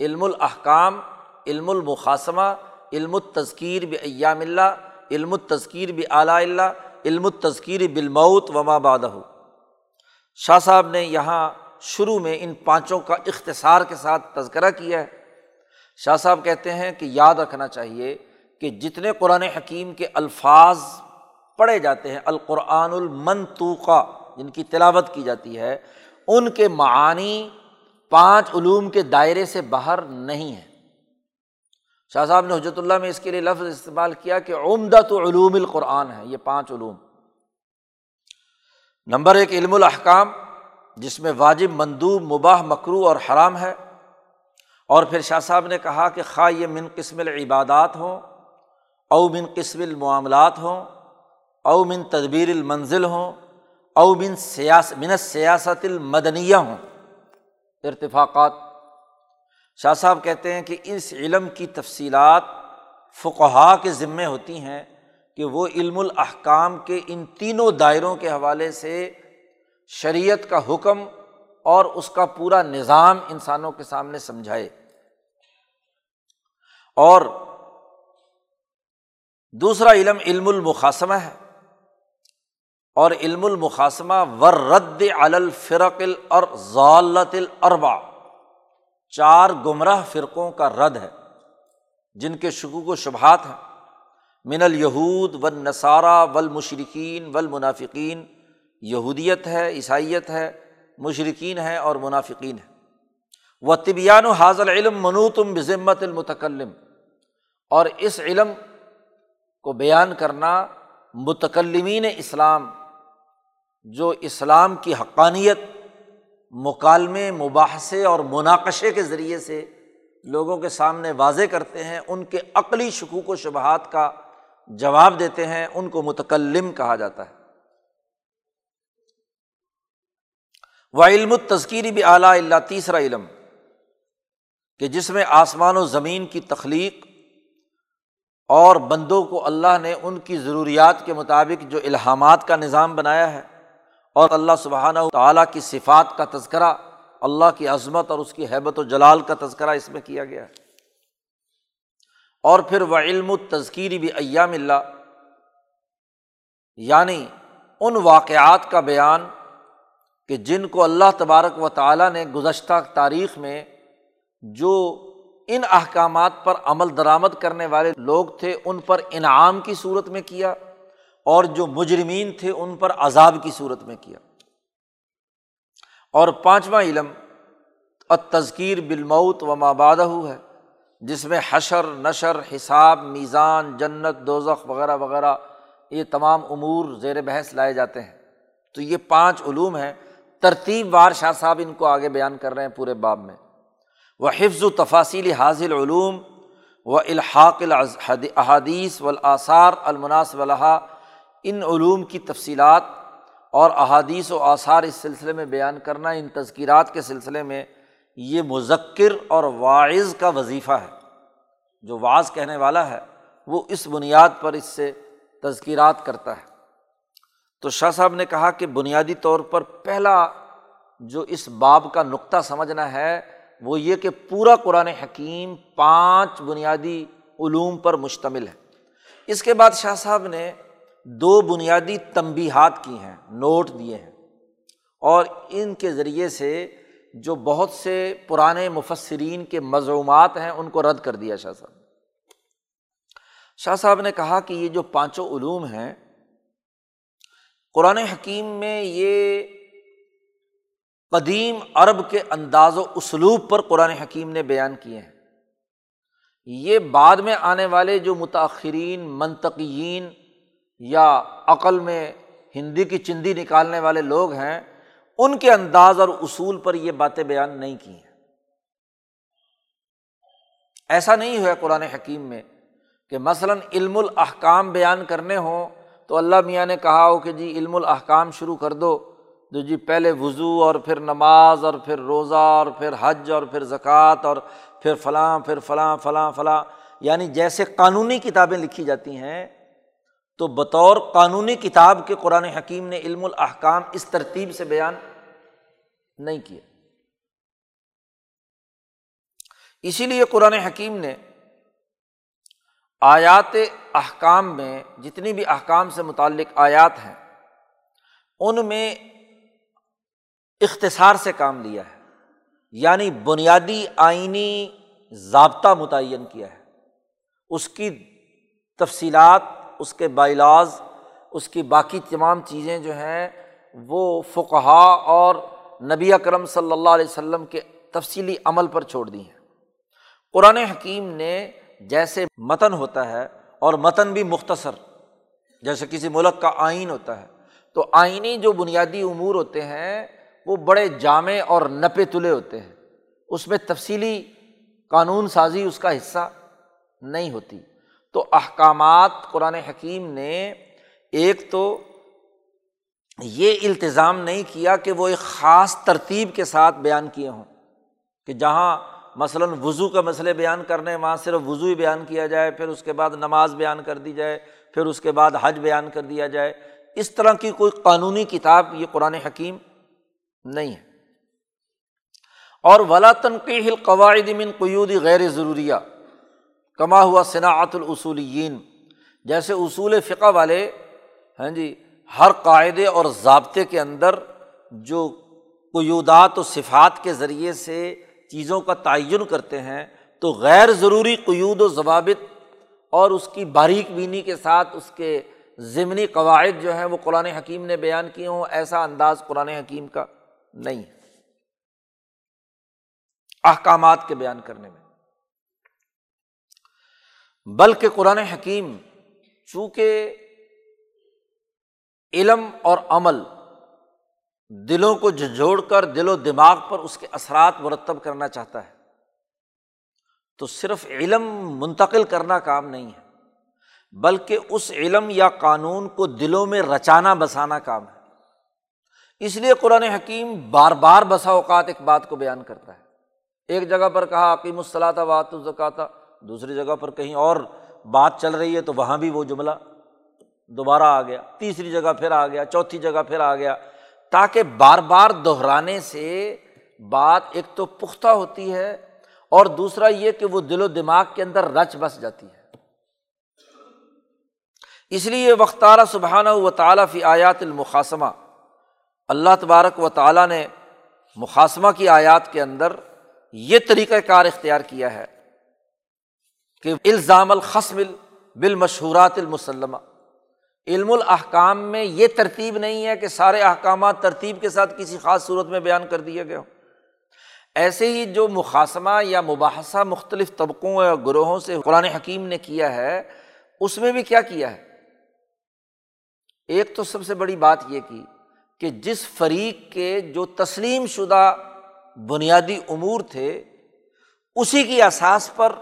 علم الاحکام، علم المخاصمہ، علم التذکیر بایام اللہ، علم التذکیر بآلاء اللہ، علم التذکیر بالموت وما بعدہ۔ شاہ صاحب نے یہاں شروع میں ان پانچوں کا اختصار کے ساتھ تذکرہ کیا ہے۔ شاہ صاحب کہتے ہیں کہ یاد رکھنا چاہیے کہ جتنے قرآن حکیم کے الفاظ پڑھے جاتے ہیں، القرآن المنطوقہ جن کی تلاوت کی جاتی ہے، ان کے معانی پانچ علوم کے دائرے سے باہر نہیں ہیں۔ شاہ صاحب نے حجۃ اللہ میں اس کے لیے لفظ استعمال کیا کہ عمدۃ علوم القرآن ہے یہ پانچ علوم۔ نمبر ایک علم الاحکام، جس میں واجب، مندوب، مباح، مکروہ اور حرام ہے۔ اور پھر شاہ صاحب نے کہا کہ خواہ یہ من قسم العبادات ہوں، او من قسم المعاملات ہوں، او من تدبیر المنزل ہوں، او من سیاست من السیاست المدنیہ ہوں، ارتفاقات۔ شاہ صاحب کہتے ہیں کہ اس علم کی تفصیلات فقہاء کے ذمے ہوتی ہیں کہ وہ علم الاحکام کے ان تینوں دائروں کے حوالے سے شریعت کا حکم اور اس کا پورا نظام انسانوں کے سامنے سمجھائے۔ اور دوسرا علم علم المخاصمہ ہے، اور علم المخاصمہ والرد علی الفرق الضالۃ الاربع، چار گمراہ فرقوں کا رد ہے جن کے شکوک و شبہات ہیں، من الیہود والنصارا والمشرکین والمنافقین۔ یہودیت ہے، عیسائیت ہے، مشرکین ہے اور منافقین ہے۔ وتبیان ھذا العلم منوط بذمۃ المتکلم، اور اس علم کو بیان کرنا متکلمین اسلام جو اسلام کی حقانیت مکالمے، مباحثے اور مناقشے کے ذریعے سے لوگوں کے سامنے واضح کرتے ہیں، ان کے عقلی شکوک و شبہات کا جواب دیتے ہیں، ان کو متکلم کہا جاتا ہے۔ وعلم التذکیر بآلاء اللہ، تیسرا علم کہ جس میں آسمان و زمین کی تخلیق اور بندوں کو اللہ نے ان کی ضروریات کے مطابق جو الہامات کا نظام بنایا ہے، اور اللہ سبحانہ و تعالیٰ کی صفات کا تذکرہ، اللہ کی عظمت اور اس کی ہیبت و جلال کا تذکرہ اس میں کیا گیا ہے۔ اور پھر وعلم التذکیر بایام اللہ، یعنی ان واقعات کا بیان کہ جن کو اللہ تبارک و تعالیٰ نے گزشتہ تاریخ میں جو ان احکامات پر عمل درآمد کرنے والے لوگ تھے ان پر انعام کی صورت میں کیا، اور جو مجرمین تھے ان پر عذاب کی صورت میں کیا۔ اور پانچواں علم التذکیر بالموت وما بعدہ ہے، جس میں حشر، نشر، حساب، میزان، جنت، دوزخ وغیرہ وغیرہ یہ تمام امور زیر بحث لائے جاتے ہیں۔ تو یہ پانچ علوم ہیں، ترتیب وار شاہ صاحب ان کو آگے بیان کر رہے ہیں پورے باب میں۔ وحفظ تفاصیل هذه العلوم والحاق الاحادیث والاثار المناسبة لها، ان علوم کی تفصیلات اور احادیث و آثار اس سلسلے میں بیان کرنا، ان تذکیرات کے سلسلے میں یہ مذکر اور واعظ کا وظیفہ ہے۔ جو واعظ کہنے والا ہے وہ اس بنیاد پر اس سے تذکیرات کرتا ہے۔ تو شاہ صاحب نے کہا کہ بنیادی طور پر پہلا جو اس باب کا نقطہ سمجھنا ہے وہ یہ کہ پورا قرآن حکیم پانچ بنیادی علوم پر مشتمل ہے۔ اس کے بعد شاہ صاحب نے دو بنیادی تنبیہات کی ہیں، نوٹ دیے ہیں، اور ان کے ذریعے سے جو بہت سے پرانے مفسرین کے مزعومات ہیں ان کو رد کر دیا شاہ صاحب۔ شاہ صاحب نے کہا کہ یہ جو پانچوں علوم ہیں قرآن حکیم میں، یہ قدیم عرب کے انداز و اسلوب پر قرآن حکیم نے بیان کیے ہیں۔ یہ بعد میں آنے والے جو متاخرین منطقیین یا عقل میں ہندی کی چندی نکالنے والے لوگ ہیں، ان کے انداز اور اصول پر یہ باتیں بیان نہیں کی ہیں۔ ایسا نہیں ہوا قرآن حکیم میں کہ مثلاً علم الاحکام بیان کرنے ہوں تو اللہ میاں نے کہا ہو کہ جی علم الاحکام شروع کر دو، تو جی پہلے وضو اور پھر نماز اور پھر روزہ اور پھر حج اور پھر زکوٰۃ اور پھر فلاں پھر فلاں فلاں فلاں، یعنی جیسے قانونی کتابیں لکھی جاتی ہیں تو بطور قانونی کتاب کے قرآن حکیم نے علم الاحکام اس ترتیب سے بیان نہیں کیا۔ اسی لیے قرآن حکیم نے آیات احکام میں جتنی بھی احکام سے متعلق آیات ہیں ان میں اختصار سے کام لیا ہے، یعنی بنیادی آئینی ضابطہ متعین کیا ہے، اس کی تفصیلات، اس کے بائلاز، اس کی باقی تمام چیزیں جو ہیں وہ فقہا اور نبی اکرم صلی اللہ علیہ وسلم کے تفصیلی عمل پر چھوڑ دی ہیں۔ قرآن حکیم نے جیسے متن ہوتا ہے، اور متن بھی مختصر، جیسے کسی ملک کا آئین ہوتا ہے تو آئینی جو بنیادی امور ہوتے ہیں وہ بڑے جامع اور نپے تلے ہوتے ہیں، اس میں تفصیلی قانون سازی اس کا حصہ نہیں ہوتی۔ تو احکامات قرآن حکیم نے ایک تو یہ التزام نہیں کیا کہ وہ ایک خاص ترتیب کے ساتھ بیان کیے ہوں، کہ جہاں مثلاً وضو کا مسئلے بیان کرنے وہاں صرف وضو ہی بیان کیا جائے، پھر اس کے بعد نماز بیان کر دی جائے، پھر اس کے بعد حج بیان کر دیا جائے، اس طرح کی کوئی قانونی کتاب یہ قرآن حکیم نہیں ہے۔ اور ولا تنقیح القواعد من قیود غیر ضروریہ کما ہوا صناعت الاصولیین، جیسے اصول فقہ والے ہاں جی ہر قاعدے اور ضابطے کے اندر جو قیودات و صفات کے ذریعے سے چیزوں کا تعین کرتے ہیں تو غیر ضروری قیود و ضوابط اور اس کی باریک بینی کے ساتھ اس کے ضمنی قواعد جو ہیں وہ قرآن حکیم نے بیان کیے ہوں، ایسا انداز قرآن حکیم کا نہیں ہے احکامات کے بیان کرنے میں۔ بلکہ قرآن حکیم چونکہ علم اور عمل دلوں کو جھنجھوڑ کر دل و دماغ پر اس کے اثرات مرتب کرنا چاہتا ہے، تو صرف علم منتقل کرنا کام نہیں ہے، بلکہ اس علم یا قانون کو دلوں میں رچانا بسانا کام ہے۔ اس لیے قرآن حکیم بار بار بسا اوقات ایک بات کو بیان کرتا ہے۔ ایک جگہ پر کہا اقیموا الصلاۃ وآتوا الزکاۃ، دوسری جگہ پر کہیں اور بات چل رہی ہے تو وہاں بھی وہ جملہ دوبارہ آ گیا، تیسری جگہ پھر آ گیا، چوتھی جگہ پھر آ گیا، تاکہ بار بار دہرانے سے بات ایک تو پختہ ہوتی ہے اور دوسرا یہ کہ وہ دل و دماغ کے اندر رچ بس جاتی ہے۔ اس لیے وقتارہ سبحانہ و تعالیٰ فی آیات المخاصمہ، اللہ تبارک و تعالیٰ نے مخاصمہ کی آیات کے اندر یہ طریقہ کار اختیار کیا ہے کہ الزام الخصم بالمشہورات المسلمہ، علم الاحکام میں یہ ترتیب نہیں ہے کہ سارے احکامات ترتیب کے ساتھ کسی خاص صورت میں بیان کر دیے گئے ہوں۔ ایسے ہی جو مخاصمہ یا مباحثہ مختلف طبقوں اور گروہوں سے قرآن حکیم نے کیا ہے، اس میں بھی کیا کیا ہے؟ ایک تو سب سے بڑی بات یہ کی کہ جس فریق کے جو تسلیم شدہ بنیادی امور تھے، اسی کی اساس پر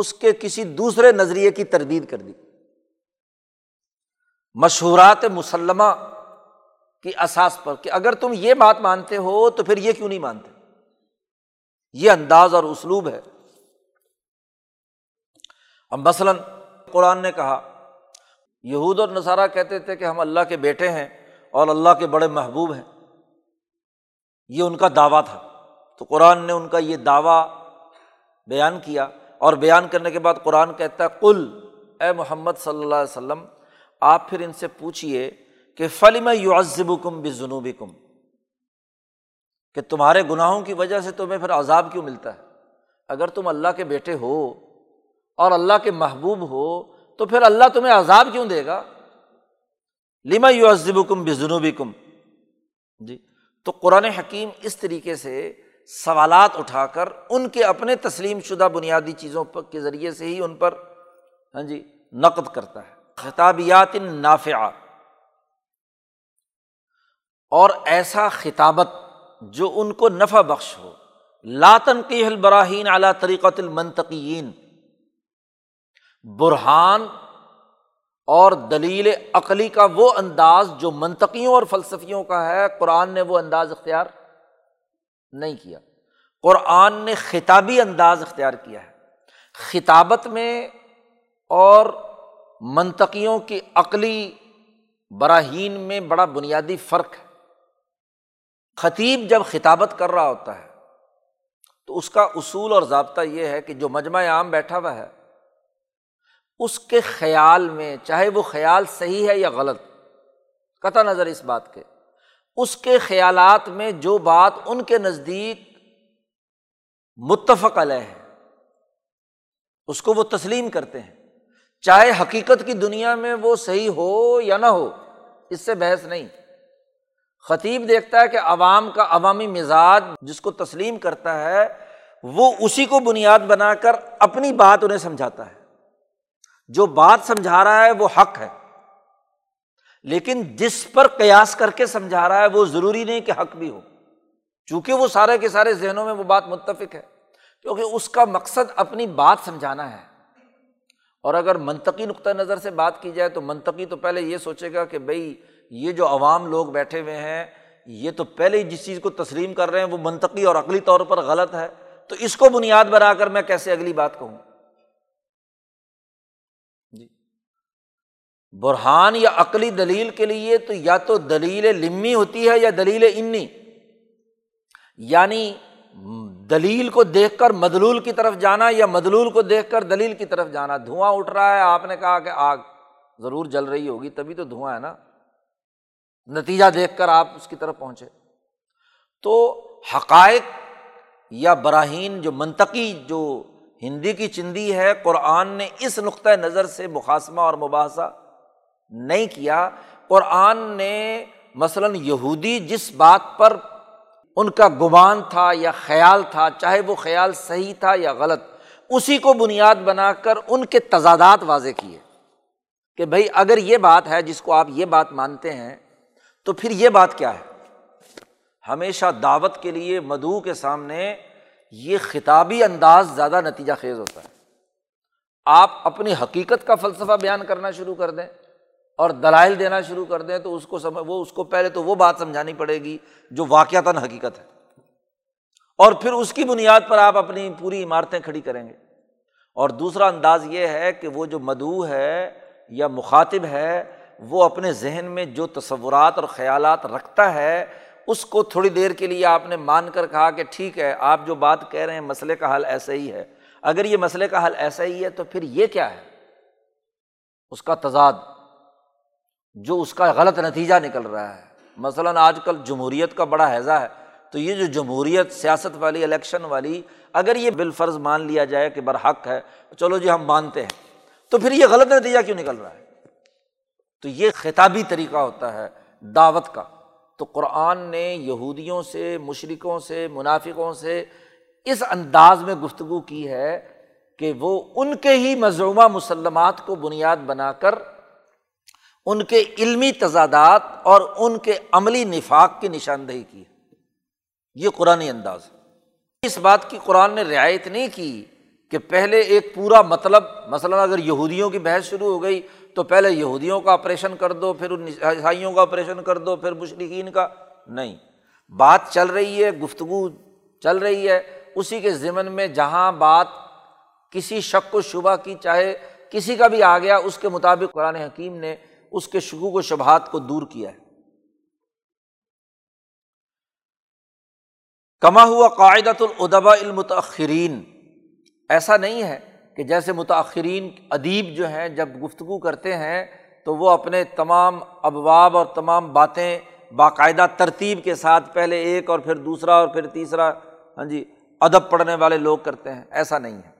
اس کے کسی دوسرے نظریے کی تردید کر دی۔ مشہورات مسلمہ کی اساس پر کہ اگر تم یہ بات مانتے ہو تو پھر یہ کیوں نہیں مانتے، یہ انداز اور اسلوب ہے۔ اب مثلاً قرآن نے کہا، یہود اور نصارہ کہتے تھے کہ ہم اللہ کے بیٹے ہیں اور اللہ کے بڑے محبوب ہیں، یہ ان کا دعویٰ تھا، تو قرآن نے ان کا یہ دعویٰ بیان کیا، اور بیان کرنے کے بعد قرآن کہتا ہے قل، اے محمد صلی اللہ علیہ وسلم آپ پھر ان سے پوچھئے کہ فَلِمَ يُعَذِّبُكُمْ بِذُنُوبِكُمْ، کہ تمہارے گناہوں کی وجہ سے تمہیں پھر عذاب کیوں ملتا ہے؟ اگر تم اللہ کے بیٹے ہو اور اللہ کے محبوب ہو تو پھر اللہ تمہیں عذاب کیوں دے گا؟ لِمَ يُعَذِّبُكُمْ بِذُنُوبِكُمْ، جی تو قرآن حکیم اس طریقے سے سوالات اٹھا کر ان کے اپنے تسلیم شدہ بنیادی چیزوں کے ذریعے سے ہی ان پر ہاں جی نقد کرتا ہے، خطابیات نافعہ، اور ایسا خطابت جو ان کو نفع بخش ہو۔ لا تنقیح البراہین علی طریقۃ المنطقیین، برہان اور دلیل عقلی کا وہ انداز جو منطقیوں اور فلسفیوں کا ہے، قرآن نے وہ انداز اختیار نہیں کیا، قرآن نے خطابی انداز اختیار کیا ہے۔ خطابت میں اور منطقیوں کی عقلی براہین میں بڑا بنیادی فرق ہے۔ خطیب جب خطابت کر رہا ہوتا ہے تو اس کا اصول اور ضابطہ یہ ہے کہ جو مجمع عام بیٹھا ہوا ہے اس کے خیال میں، چاہے وہ خیال صحیح ہے یا غلط، قطع نظر اس بات کے، اس کے خیالات میں جو بات ان کے نزدیک متفق علیہ ہے اس کو وہ تسلیم کرتے ہیں، چاہے حقیقت کی دنیا میں وہ صحیح ہو یا نہ ہو، اس سے بحث نہیں۔ خطیب دیکھتا ہے کہ عوام کا عوامی مزاج جس کو تسلیم کرتا ہے وہ اسی کو بنیاد بنا کر اپنی بات انہیں سمجھاتا ہے، جو بات سمجھا رہا ہے وہ حق ہے، لیکن جس پر قیاس کر کے سمجھا رہا ہے وہ ضروری نہیں کہ حق بھی ہو، چونکہ وہ سارے کے سارے ذہنوں میں وہ بات متفق ہے، کیونکہ اس کا مقصد اپنی بات سمجھانا ہے۔ اور اگر منطقی نقطہ نظر سے بات کی جائے تو منطقی تو پہلے یہ سوچے گا کہ بھئی یہ جو عوام لوگ بیٹھے ہوئے ہیں یہ تو پہلے ہی جس چیز کو تسلیم کر رہے ہیں وہ منطقی اور عقلی طور پر غلط ہے، تو اس کو بنیاد بنا کر میں کیسے اگلی بات کہوں۔ جی برہان یا عقلی دلیل کے لیے تو یا تو دلیل لمی ہوتی ہے یا دلیل انی، یعنی دلیل کو دیکھ کر مدلول کی طرف جانا یا مدلول کو دیکھ کر دلیل کی طرف جانا۔ دھواں اٹھ رہا ہے، آپ نے کہا کہ آگ ضرور جل رہی ہوگی تبھی تو دھواں ہے نا، نتیجہ دیکھ کر آپ اس کی طرف پہنچے۔ تو حقائق یا براہین جو منطقی جو ہندی کی چندی ہے، قرآن نے اس نقطۂ نظر سے مخاصمہ اور مباحثہ نہیں کیا۔ قرآن نے مثلاً یہودی جس بات پر ان کا گمان تھا یا خیال تھا، چاہے وہ خیال صحیح تھا یا غلط، اسی کو بنیاد بنا کر ان کے تضادات واضح کیے کہ بھئی اگر یہ بات ہے جس کو آپ یہ بات مانتے ہیں تو پھر یہ بات کیا ہے۔ ہمیشہ دعوت کے لیے مدعو کے سامنے یہ خطابی انداز زیادہ نتیجہ خیز ہوتا ہے۔ آپ اپنی حقیقت کا فلسفہ بیان کرنا شروع کر دیں اور دلائل دینا شروع کر دیں تو اس کو سم... وہ اس کو پہلے تو وہ بات سمجھانی پڑے گی جو واقعتاً حقیقت ہے، اور پھر اس کی بنیاد پر آپ اپنی پوری عمارتیں کھڑی کریں گے۔ اور دوسرا انداز یہ ہے کہ وہ جو مدعو ہے یا مخاطب ہے وہ اپنے ذہن میں جو تصورات اور خیالات رکھتا ہے اس کو تھوڑی دیر کے لیے آپ نے مان کر کہا کہ ٹھیک ہے آپ جو بات کہہ رہے ہیں مسئلے کا حل ایسا ہی ہے، اگر یہ مسئلے کا حل ایسا ہی ہے تو پھر یہ کیا ہے، اس کا تضاد جو اس کا غلط نتیجہ نکل رہا ہے۔ مثلاً آج کل جمہوریت کا بڑا ہیضہ ہے، تو یہ جو جمہوریت سیاست والی الیکشن والی، اگر یہ بالفرض مان لیا جائے کہ برحق ہے، چلو جی ہم مانتے ہیں، تو پھر یہ غلط نتیجہ کیوں نکل رہا ہے؟ تو یہ خطابی طریقہ ہوتا ہے دعوت کا۔ تو قرآن نے یہودیوں سے، مشرکوں سے، منافقوں سے اس انداز میں گفتگو کی ہے کہ وہ ان کے ہی مزعومہ مسلمات کو بنیاد بنا کر ان کے علمی تضادات اور ان کے عملی نفاق کی نشاندہی کی ہے۔ یہ قرآنی انداز ہے۔ اس بات کی قرآن نے رعایت نہیں کی کہ پہلے ایک پورا مطلب، مثلاً اگر یہودیوں کی بحث شروع ہو گئی تو پہلے یہودیوں کا آپریشن کر دو، پھر عیسائیوں کا آپریشن کر دو، پھر مشرکین کا، نہیں، بات چل رہی ہے، گفتگو چل رہی ہے، اسی کے ضمن میں جہاں بات کسی شک و شبہ کی، چاہے کسی کا بھی آ گیا، اس کے مطابق قرآن حکیم نے اس کے شکوک و شبہات کو دور کیا ہے۔ کما ہوا قاعدۃ الادباء المتاخرین، ایسا نہیں ہے کہ جیسے متاخرین ادیب جو ہیں جب گفتگو کرتے ہیں تو وہ اپنے تمام ابواب اور تمام باتیں باقاعدہ ترتیب کے ساتھ پہلے ایک اور پھر دوسرا اور پھر تیسرا، ہاں جی، ادب پڑھنے والے لوگ کرتے ہیں، ایسا نہیں ہے،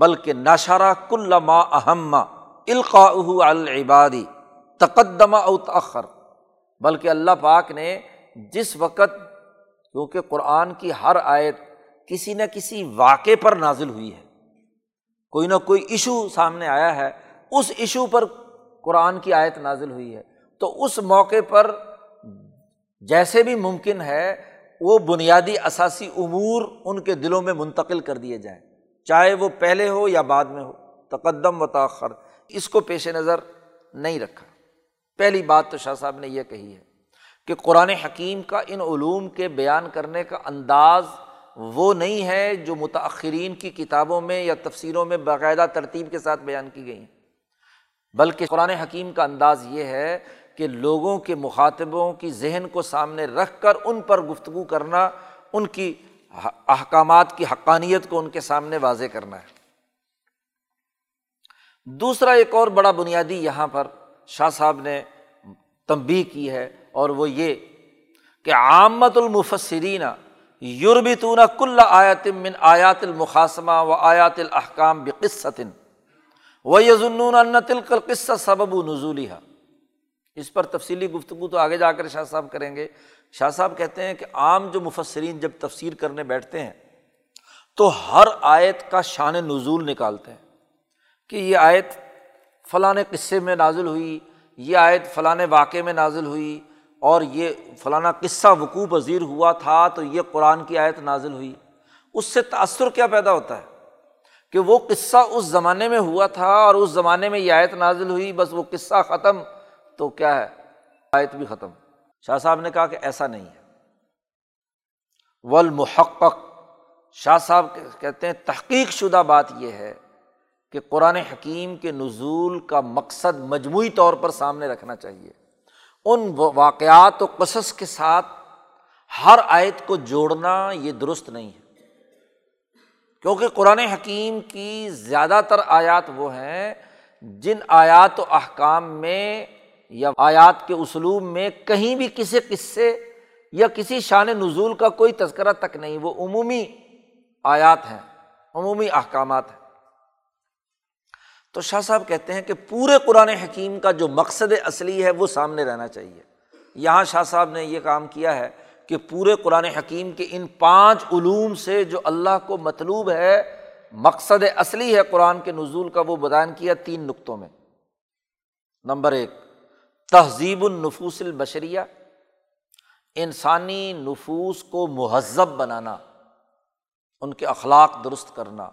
بلکہ نشرہ کل ما اہم القاؤہ علی العباد تقدم او تاخر، بلکہ اللہ پاک نے جس وقت، کیونکہ قرآن کی ہر آیت کسی نہ کسی واقعے پر نازل ہوئی ہے، کوئی نہ کوئی ایشو سامنے آیا ہے، اس ایشو پر قرآن کی آیت نازل ہوئی ہے، تو اس موقع پر جیسے بھی ممکن ہے وہ بنیادی اساسی امور ان کے دلوں میں منتقل کر دیے جائیں، چاہے وہ پہلے ہو یا بعد میں ہو، تقدم و تاخر اس کو پیش نظر نہیں رکھا۔ پہلی بات تو شاہ صاحب نے یہ کہی ہے کہ قرآن حکیم کا ان علوم کے بیان کرنے کا انداز وہ نہیں ہے جو متأخرین کی کتابوں میں یا تفسیروں میں باقاعدہ ترتیب کے ساتھ بیان کی گئی ہیں، بلکہ قرآن حکیم کا انداز یہ ہے کہ لوگوں کے، مخاطبوں کی ذہن کو سامنے رکھ کر ان پر گفتگو کرنا، ان کی احکامات کی حقانیت کو ان کے سامنے واضح کرنا ہے۔ دوسرا ایک اور بڑا بنیادی یہاں پر شاہ صاحب نے تنبیہ کی ہے، اور وہ یہ کہ عامۃ المفسرین یربطون کل آیۃ من آیات المخاصمہ و آیات الاحکام بقصۃ و یظنون ان تلک القصۃ سبب نزولھا۔ اس پر تفصیلی گفتگو تو آگے جا کر شاہ صاحب کریں گے۔ شاہ صاحب کہتے ہیں کہ عام جو مفسرین جب تفسیر کرنے بیٹھتے ہیں تو ہر آیت کا شان نزول نکالتے ہیں کہ یہ آیت فلاں قصے میں نازل ہوئی، یہ آیت فلاں واقعے میں نازل ہوئی، اور یہ فلانا قصہ وقوع پذیر ہوا تھا تو یہ قرآن کی آیت نازل ہوئی۔ اس سے تأثر کیا پیدا ہوتا ہے کہ وہ قصہ اس زمانے میں ہوا تھا اور اس زمانے میں یہ آیت نازل ہوئی، بس وہ قصہ ختم تو کیا ہے، آیت بھی ختم۔ شاہ صاحب نے کہا کہ ایسا نہیں ہے۔ والمحقق، شاہ صاحب کہتے ہیں تحقیق شدہ بات یہ ہے کہ قرآن حکیم کے نزول کا مقصد مجموعی طور پر سامنے رکھنا چاہیے، ان واقعات و قصص کے ساتھ ہر آیت کو جوڑنا یہ درست نہیں ہے، کیونکہ قرآن حکیم کی زیادہ تر آیات وہ ہیں جن آیات و احکام میں یا آیات کے اسلوب میں کہیں بھی کسی قصے یا کسی شان نزول کا کوئی تذکرہ تک نہیں، وہ عمومی آیات ہیں، عمومی احکامات ہیں۔ تو شاہ صاحب کہتے ہیں کہ پورے قرآن حکیم کا جو مقصد اصلی ہے وہ سامنے رہنا چاہیے۔ یہاں شاہ صاحب نے یہ کام کیا ہے کہ پورے قرآن حکیم کے ان پانچ علوم سے جو اللہ کو مطلوب ہے، مقصد اصلی ہے قرآن کے نزول کا، وہ بیان کیا تین نقطوں میں۔ نمبر ایک، تہذیب النفوس البشریہ، انسانی نفوس کو مہذب بنانا، ان کے اخلاق درست کرنا،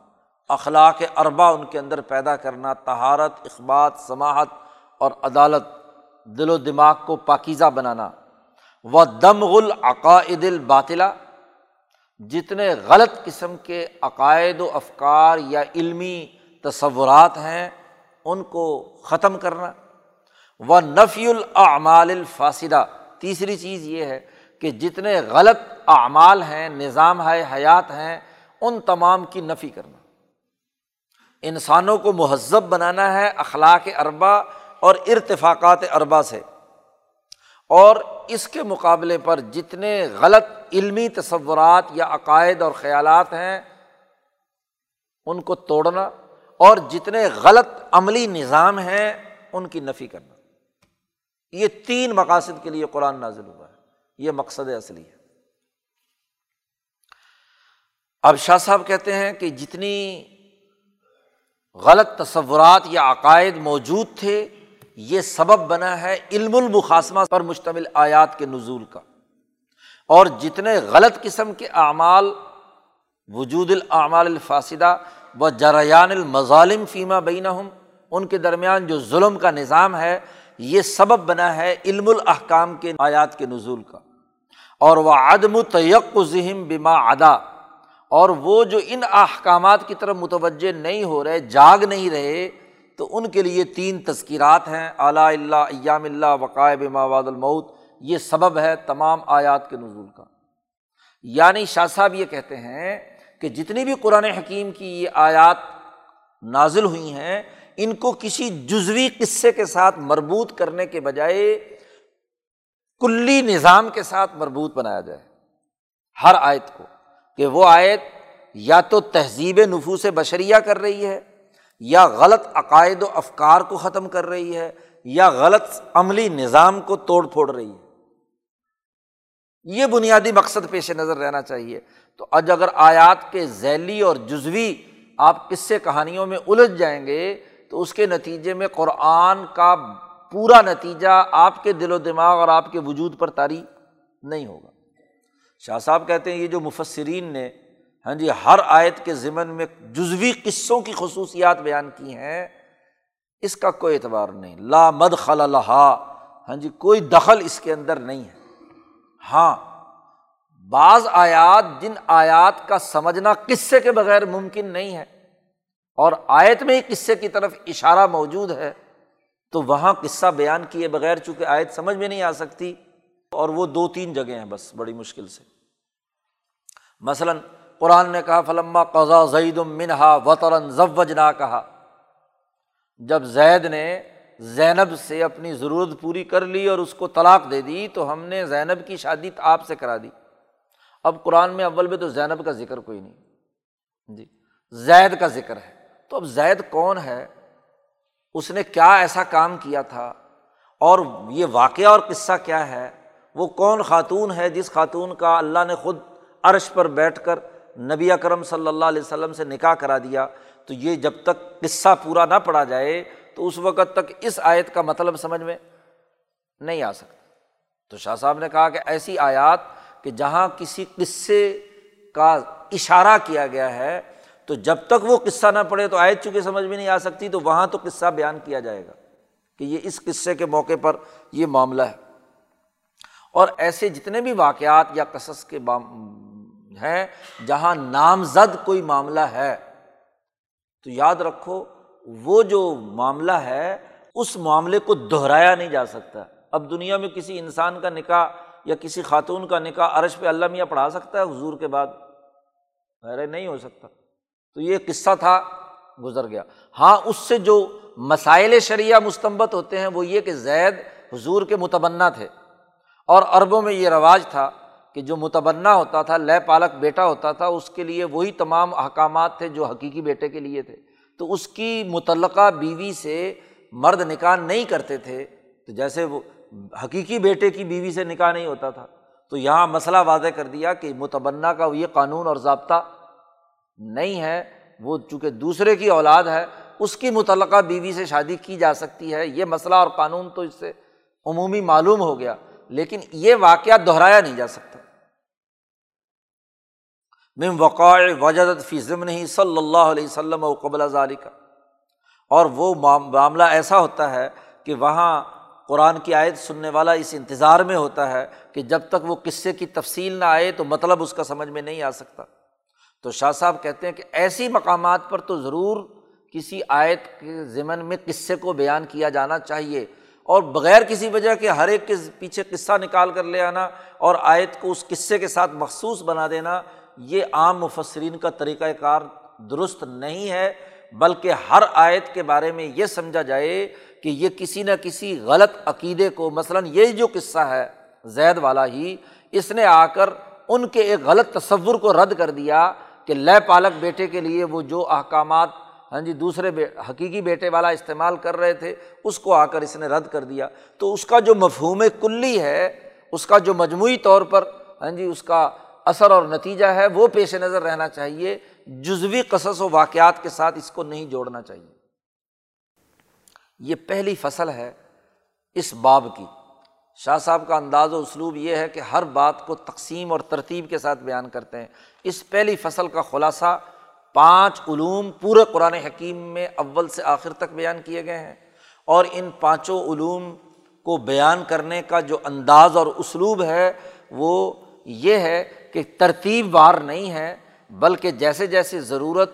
اخلاق اربعہ ان کے اندر پیدا کرنا، طہارت، اخبات، سماحت اور عدالت، دل و دماغ کو پاکیزہ بنانا، و دمغ العقائد الباطلہ، جتنے غلط قسم کے عقائد و افکار یا علمی تصورات ہیں ان کو ختم کرنا، و نفی الاعمال الفاسدہ، تیسری چیز یہ ہے کہ جتنے غلط اعمال ہیں، نظام ہے حیات ہیں، ان تمام کی نفی کرنا۔ انسانوں کو مہذب بنانا ہے اخلاق اربعہ اور ارتفاقات اربعہ سے، اور اس کے مقابلے پر جتنے غلط علمی تصورات یا عقائد اور خیالات ہیں ان کو توڑنا، اور جتنے غلط عملی نظام ہیں ان کی نفی کرنا، یہ تین مقاصد کے لیے قرآن نازل ہوا ہے، یہ مقصد اصلی ہے۔ اب شاہ صاحب کہتے ہیں کہ جتنی غلط تصورات یا عقائد موجود تھے یہ سبب بنا ہے علم المخاصمہ پر مشتمل آیات کے نزول کا، اور جتنے غلط قسم کے اعمال، وجود الاعمال الفاسدہ و جریان المظالم فیما بینہم، ان کے درمیان جو ظلم کا نظام ہے، یہ سبب بنا ہے علم الاحکام کے آیات کے نزول کا، اور وعدم تیقظہم بما عدا، اور وہ جو ان احکامات کی طرف متوجہ نہیں ہو رہے، جاگ نہیں رہے، تو ان کے لیے تین تذکیرات ہیں، الا اللہ، ایام اللہ، وقائع بما بعد الموت، یہ سبب ہے تمام آیات کے نزول کا۔ یعنی شاہ صاحب یہ کہتے ہیں کہ جتنی بھی قرآن حکیم کی یہ آیات نازل ہوئی ہیں، ان کو کسی جزوی قصے کے ساتھ مربوط کرنے کے بجائے کلی نظام کے ساتھ مربوط بنایا جائے ہر آیت کو، کہ وہ آیت یا تو تہذیب نفوس بشریہ کر رہی ہے، یا غلط عقائد و افکار کو ختم کر رہی ہے، یا غلط عملی نظام کو توڑ پھوڑ رہی ہے، یہ بنیادی مقصد پیش نظر رہنا چاہیے۔ تو آج اگر آیات کے ذیلی اور جزوی آپ قصے کہانیوں میں الجھ جائیں گے تو اس کے نتیجے میں قرآن کا پورا نتیجہ آپ کے دل و دماغ اور آپ کے وجود پر طاری نہیں ہوگا۔ شاہ صاحب کہتے ہیں یہ جو مفسرین نے ہاں جی ہر آیت کے ضمن میں جزوی قصوں کی خصوصیات بیان کی ہیں، اس کا کوئی اعتبار نہیں، لا مدخل لہا، ہاں جی کوئی دخل اس کے اندر نہیں ہے۔ ہاں بعض آیات، جن آیات کا سمجھنا قصے کے بغیر ممکن نہیں ہے اور آیت میں ہی قصے کی طرف اشارہ موجود ہے، تو وہاں قصہ بیان کیے بغیر چونکہ آیت سمجھ میں نہیں آ سکتی، اور وہ دو تین جگہیں ہیں بس بڑی مشکل سے۔ مثلاً قرآن نے کہا فلما قضا زید منہا وطرن زوجنا، کہا جب زید نے زینب سے اپنی ضرورت پوری کر لی اور اس کو طلاق دے دی تو ہم نے زینب کی شادی آپ سے کرا دی۔ اب قرآن میں اول میں تو زینب کا ذکر کوئی نہیں جی، زید کا ذکر ہے۔ تو اب زید کون ہے، اس نے کیا ایسا کام کیا تھا، اور یہ واقعہ اور قصہ کیا ہے، وہ کون خاتون ہے جس خاتون کا اللہ نے خود عرش پر بیٹھ کر نبی اکرم صلی اللہ علیہ وسلم سے نکاح کرا دیا۔ تو یہ جب تک قصہ پورا نہ پڑا جائے تو اس وقت تک اس آیت کا مطلب سمجھ میں نہیں آ سکتا۔ تو شاہ صاحب نے کہا کہ ایسی آیات کہ جہاں کسی قصے کا اشارہ کیا گیا ہے، تو جب تک وہ قصہ نہ پڑے تو آیت چونکہ سمجھ میں نہیں آ سکتی، تو وہاں تو قصہ بیان کیا جائے گا کہ یہ اس قصے کے موقع پر یہ معاملہ ہے۔ اور ایسے جتنے بھی واقعات یا قصص کے ہیں جہاں نامزد کوئی معاملہ ہے، تو یاد رکھو وہ جو معاملہ ہے اس معاملے کو دہرایا نہیں جا سکتا۔ اب دنیا میں کسی انسان کا نکاح یا کسی خاتون کا نکاح عرش پہ اللہ میاں پڑھا سکتا ہے حضور کے بعد؟ غیر نہیں ہو سکتا۔ تو یہ قصہ تھا، گزر گیا۔ ہاں اس سے جو مسائل شریعہ مستنبت ہوتے ہیں وہ یہ کہ زید حضور کے متبنہ تھے، اور عربوں میں یہ رواج تھا کہ جو متبنہ ہوتا تھا، لے پالک بیٹا ہوتا تھا، اس کے لیے وہی تمام احکامات تھے جو حقیقی بیٹے کے لیے تھے۔ تو اس کی متعلقہ بیوی سے مرد نکاح نہیں کرتے تھے، تو جیسے وہ حقیقی بیٹے کی بیوی سے نکاح نہیں ہوتا تھا۔ تو یہاں مسئلہ واضح کر دیا کہ متبنہ کا یہ قانون اور ضابطہ نہیں ہے، وہ چونکہ دوسرے کی اولاد ہے، اس کی متعلقہ بیوی سے شادی کی جا سکتی ہے۔ یہ مسئلہ اور قانون تو اس سے عمومی معلوم ہو گیا، لیکن یہ واقعہ دہرایا نہیں جا سکتا۔ من وقاع وجدت فی ضمنہ صلی اللہ علیہ وسلم و قبل ذالک، اور وہ معاملہ ایسا ہوتا ہے کہ وہاں قرآن کی آیت سننے والا اس انتظار میں ہوتا ہے کہ جب تک وہ قصے کی تفصیل نہ آئے تو مطلب اس کا سمجھ میں نہیں آ سکتا۔ تو شاہ صاحب کہتے ہیں کہ ایسی مقامات پر تو ضرور کسی آیت کے ضمن میں قصے کو بیان کیا جانا چاہیے، اور بغیر کسی وجہ کے ہر ایک کے پیچھے قصہ نکال کر لے آنا اور آیت کو اس قصے کے ساتھ مخصوص بنا دینا، یہ عام مفسرین کا طریقۂ کار درست نہیں ہے، بلکہ ہر آیت کے بارے میں یہ سمجھا جائے کہ یہ کسی نہ کسی غلط عقیدے کو، مثلاً یہ جو قصہ ہے زید والا ہی، اس نے آ کر ان کے ایک غلط تصور کو رد کر دیا کہ لے پالک بیٹے کے لیے وہ جو احکامات ہاں جی دوسرے حقیقی بیٹے والا استعمال کر رہے تھے، اس کو آ کر اس نے رد کر دیا۔ تو اس کا جو مفہوم کلی ہے، اس کا جو مجموعی طور پر ہاں جی اس کا اثر اور نتیجہ ہے، وہ پیش نظر رہنا چاہیے، جزوی قصص و واقعات کے ساتھ اس کو نہیں جوڑنا چاہیے۔ یہ پہلی فصل ہے اس باب کی۔ شاہ صاحب کا انداز و اسلوب یہ ہے کہ ہر بات کو تقسیم اور ترتیب کے ساتھ بیان کرتے ہیں۔ اس پہلی فصل کا خلاصہ پانچ علوم پورے قرآن حکیم میں اول سے آخر تک بیان کیے گئے ہیں، اور ان پانچوں علوم کو بیان کرنے کا جو انداز اور اسلوب ہے وہ یہ ہے کہ ترتیب وار نہیں ہے، بلکہ جیسے جیسے ضرورت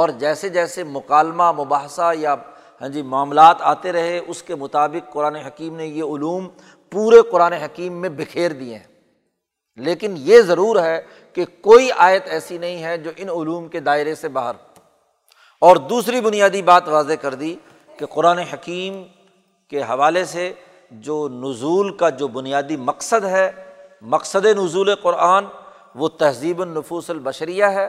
اور جیسے جیسے مکالمہ مباحثہ یا ہاں جی معاملات آتے رہے، اس کے مطابق قرآن حکیم نے یہ علوم پورے قرآن حکیم میں بکھیر دیے ہیں۔ لیکن یہ ضرور ہے کہ کوئی آیت ایسی نہیں ہے جو ان علوم کے دائرے سے باہر۔ اور دوسری بنیادی بات واضح کر دی کہ قرآن حکیم کے حوالے سے جو نزول کا جو بنیادی مقصد ہے، مقصد نزول قرآن، وہ تہذیب النفوس البشریہ ہے،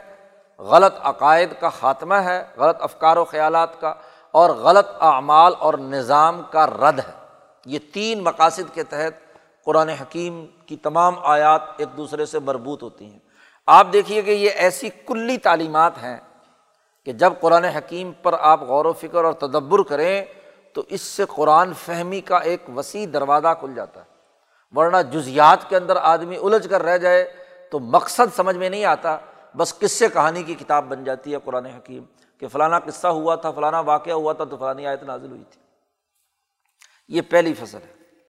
غلط عقائد کا خاتمہ ہے، غلط افکار و خیالات کا، اور غلط اعمال اور نظام کا رد ہے۔ یہ تین مقاصد کے تحت قرآن حکیم کی تمام آیات ایک دوسرے سے مربوط ہوتی ہیں۔ آپ دیکھیے کہ یہ ایسی کلی تعلیمات ہیں کہ جب قرآن حکیم پر آپ غور و فکر اور تدبر کریں تو اس سے قرآن فہمی کا ایک وسیع دروازہ کھل جاتا ہے، ورنہ جزیات کے اندر آدمی الجھ کر رہ جائے تو مقصد سمجھ میں نہیں آتا، بس قصے کہانی کی کتاب بن جاتی ہے قرآن حکیم، کہ فلانا قصہ ہوا تھا، فلانا واقعہ ہوا تھا، تو فلانی آیت نازل ہوئی تھی۔ یہ پہلی فصل ہے۔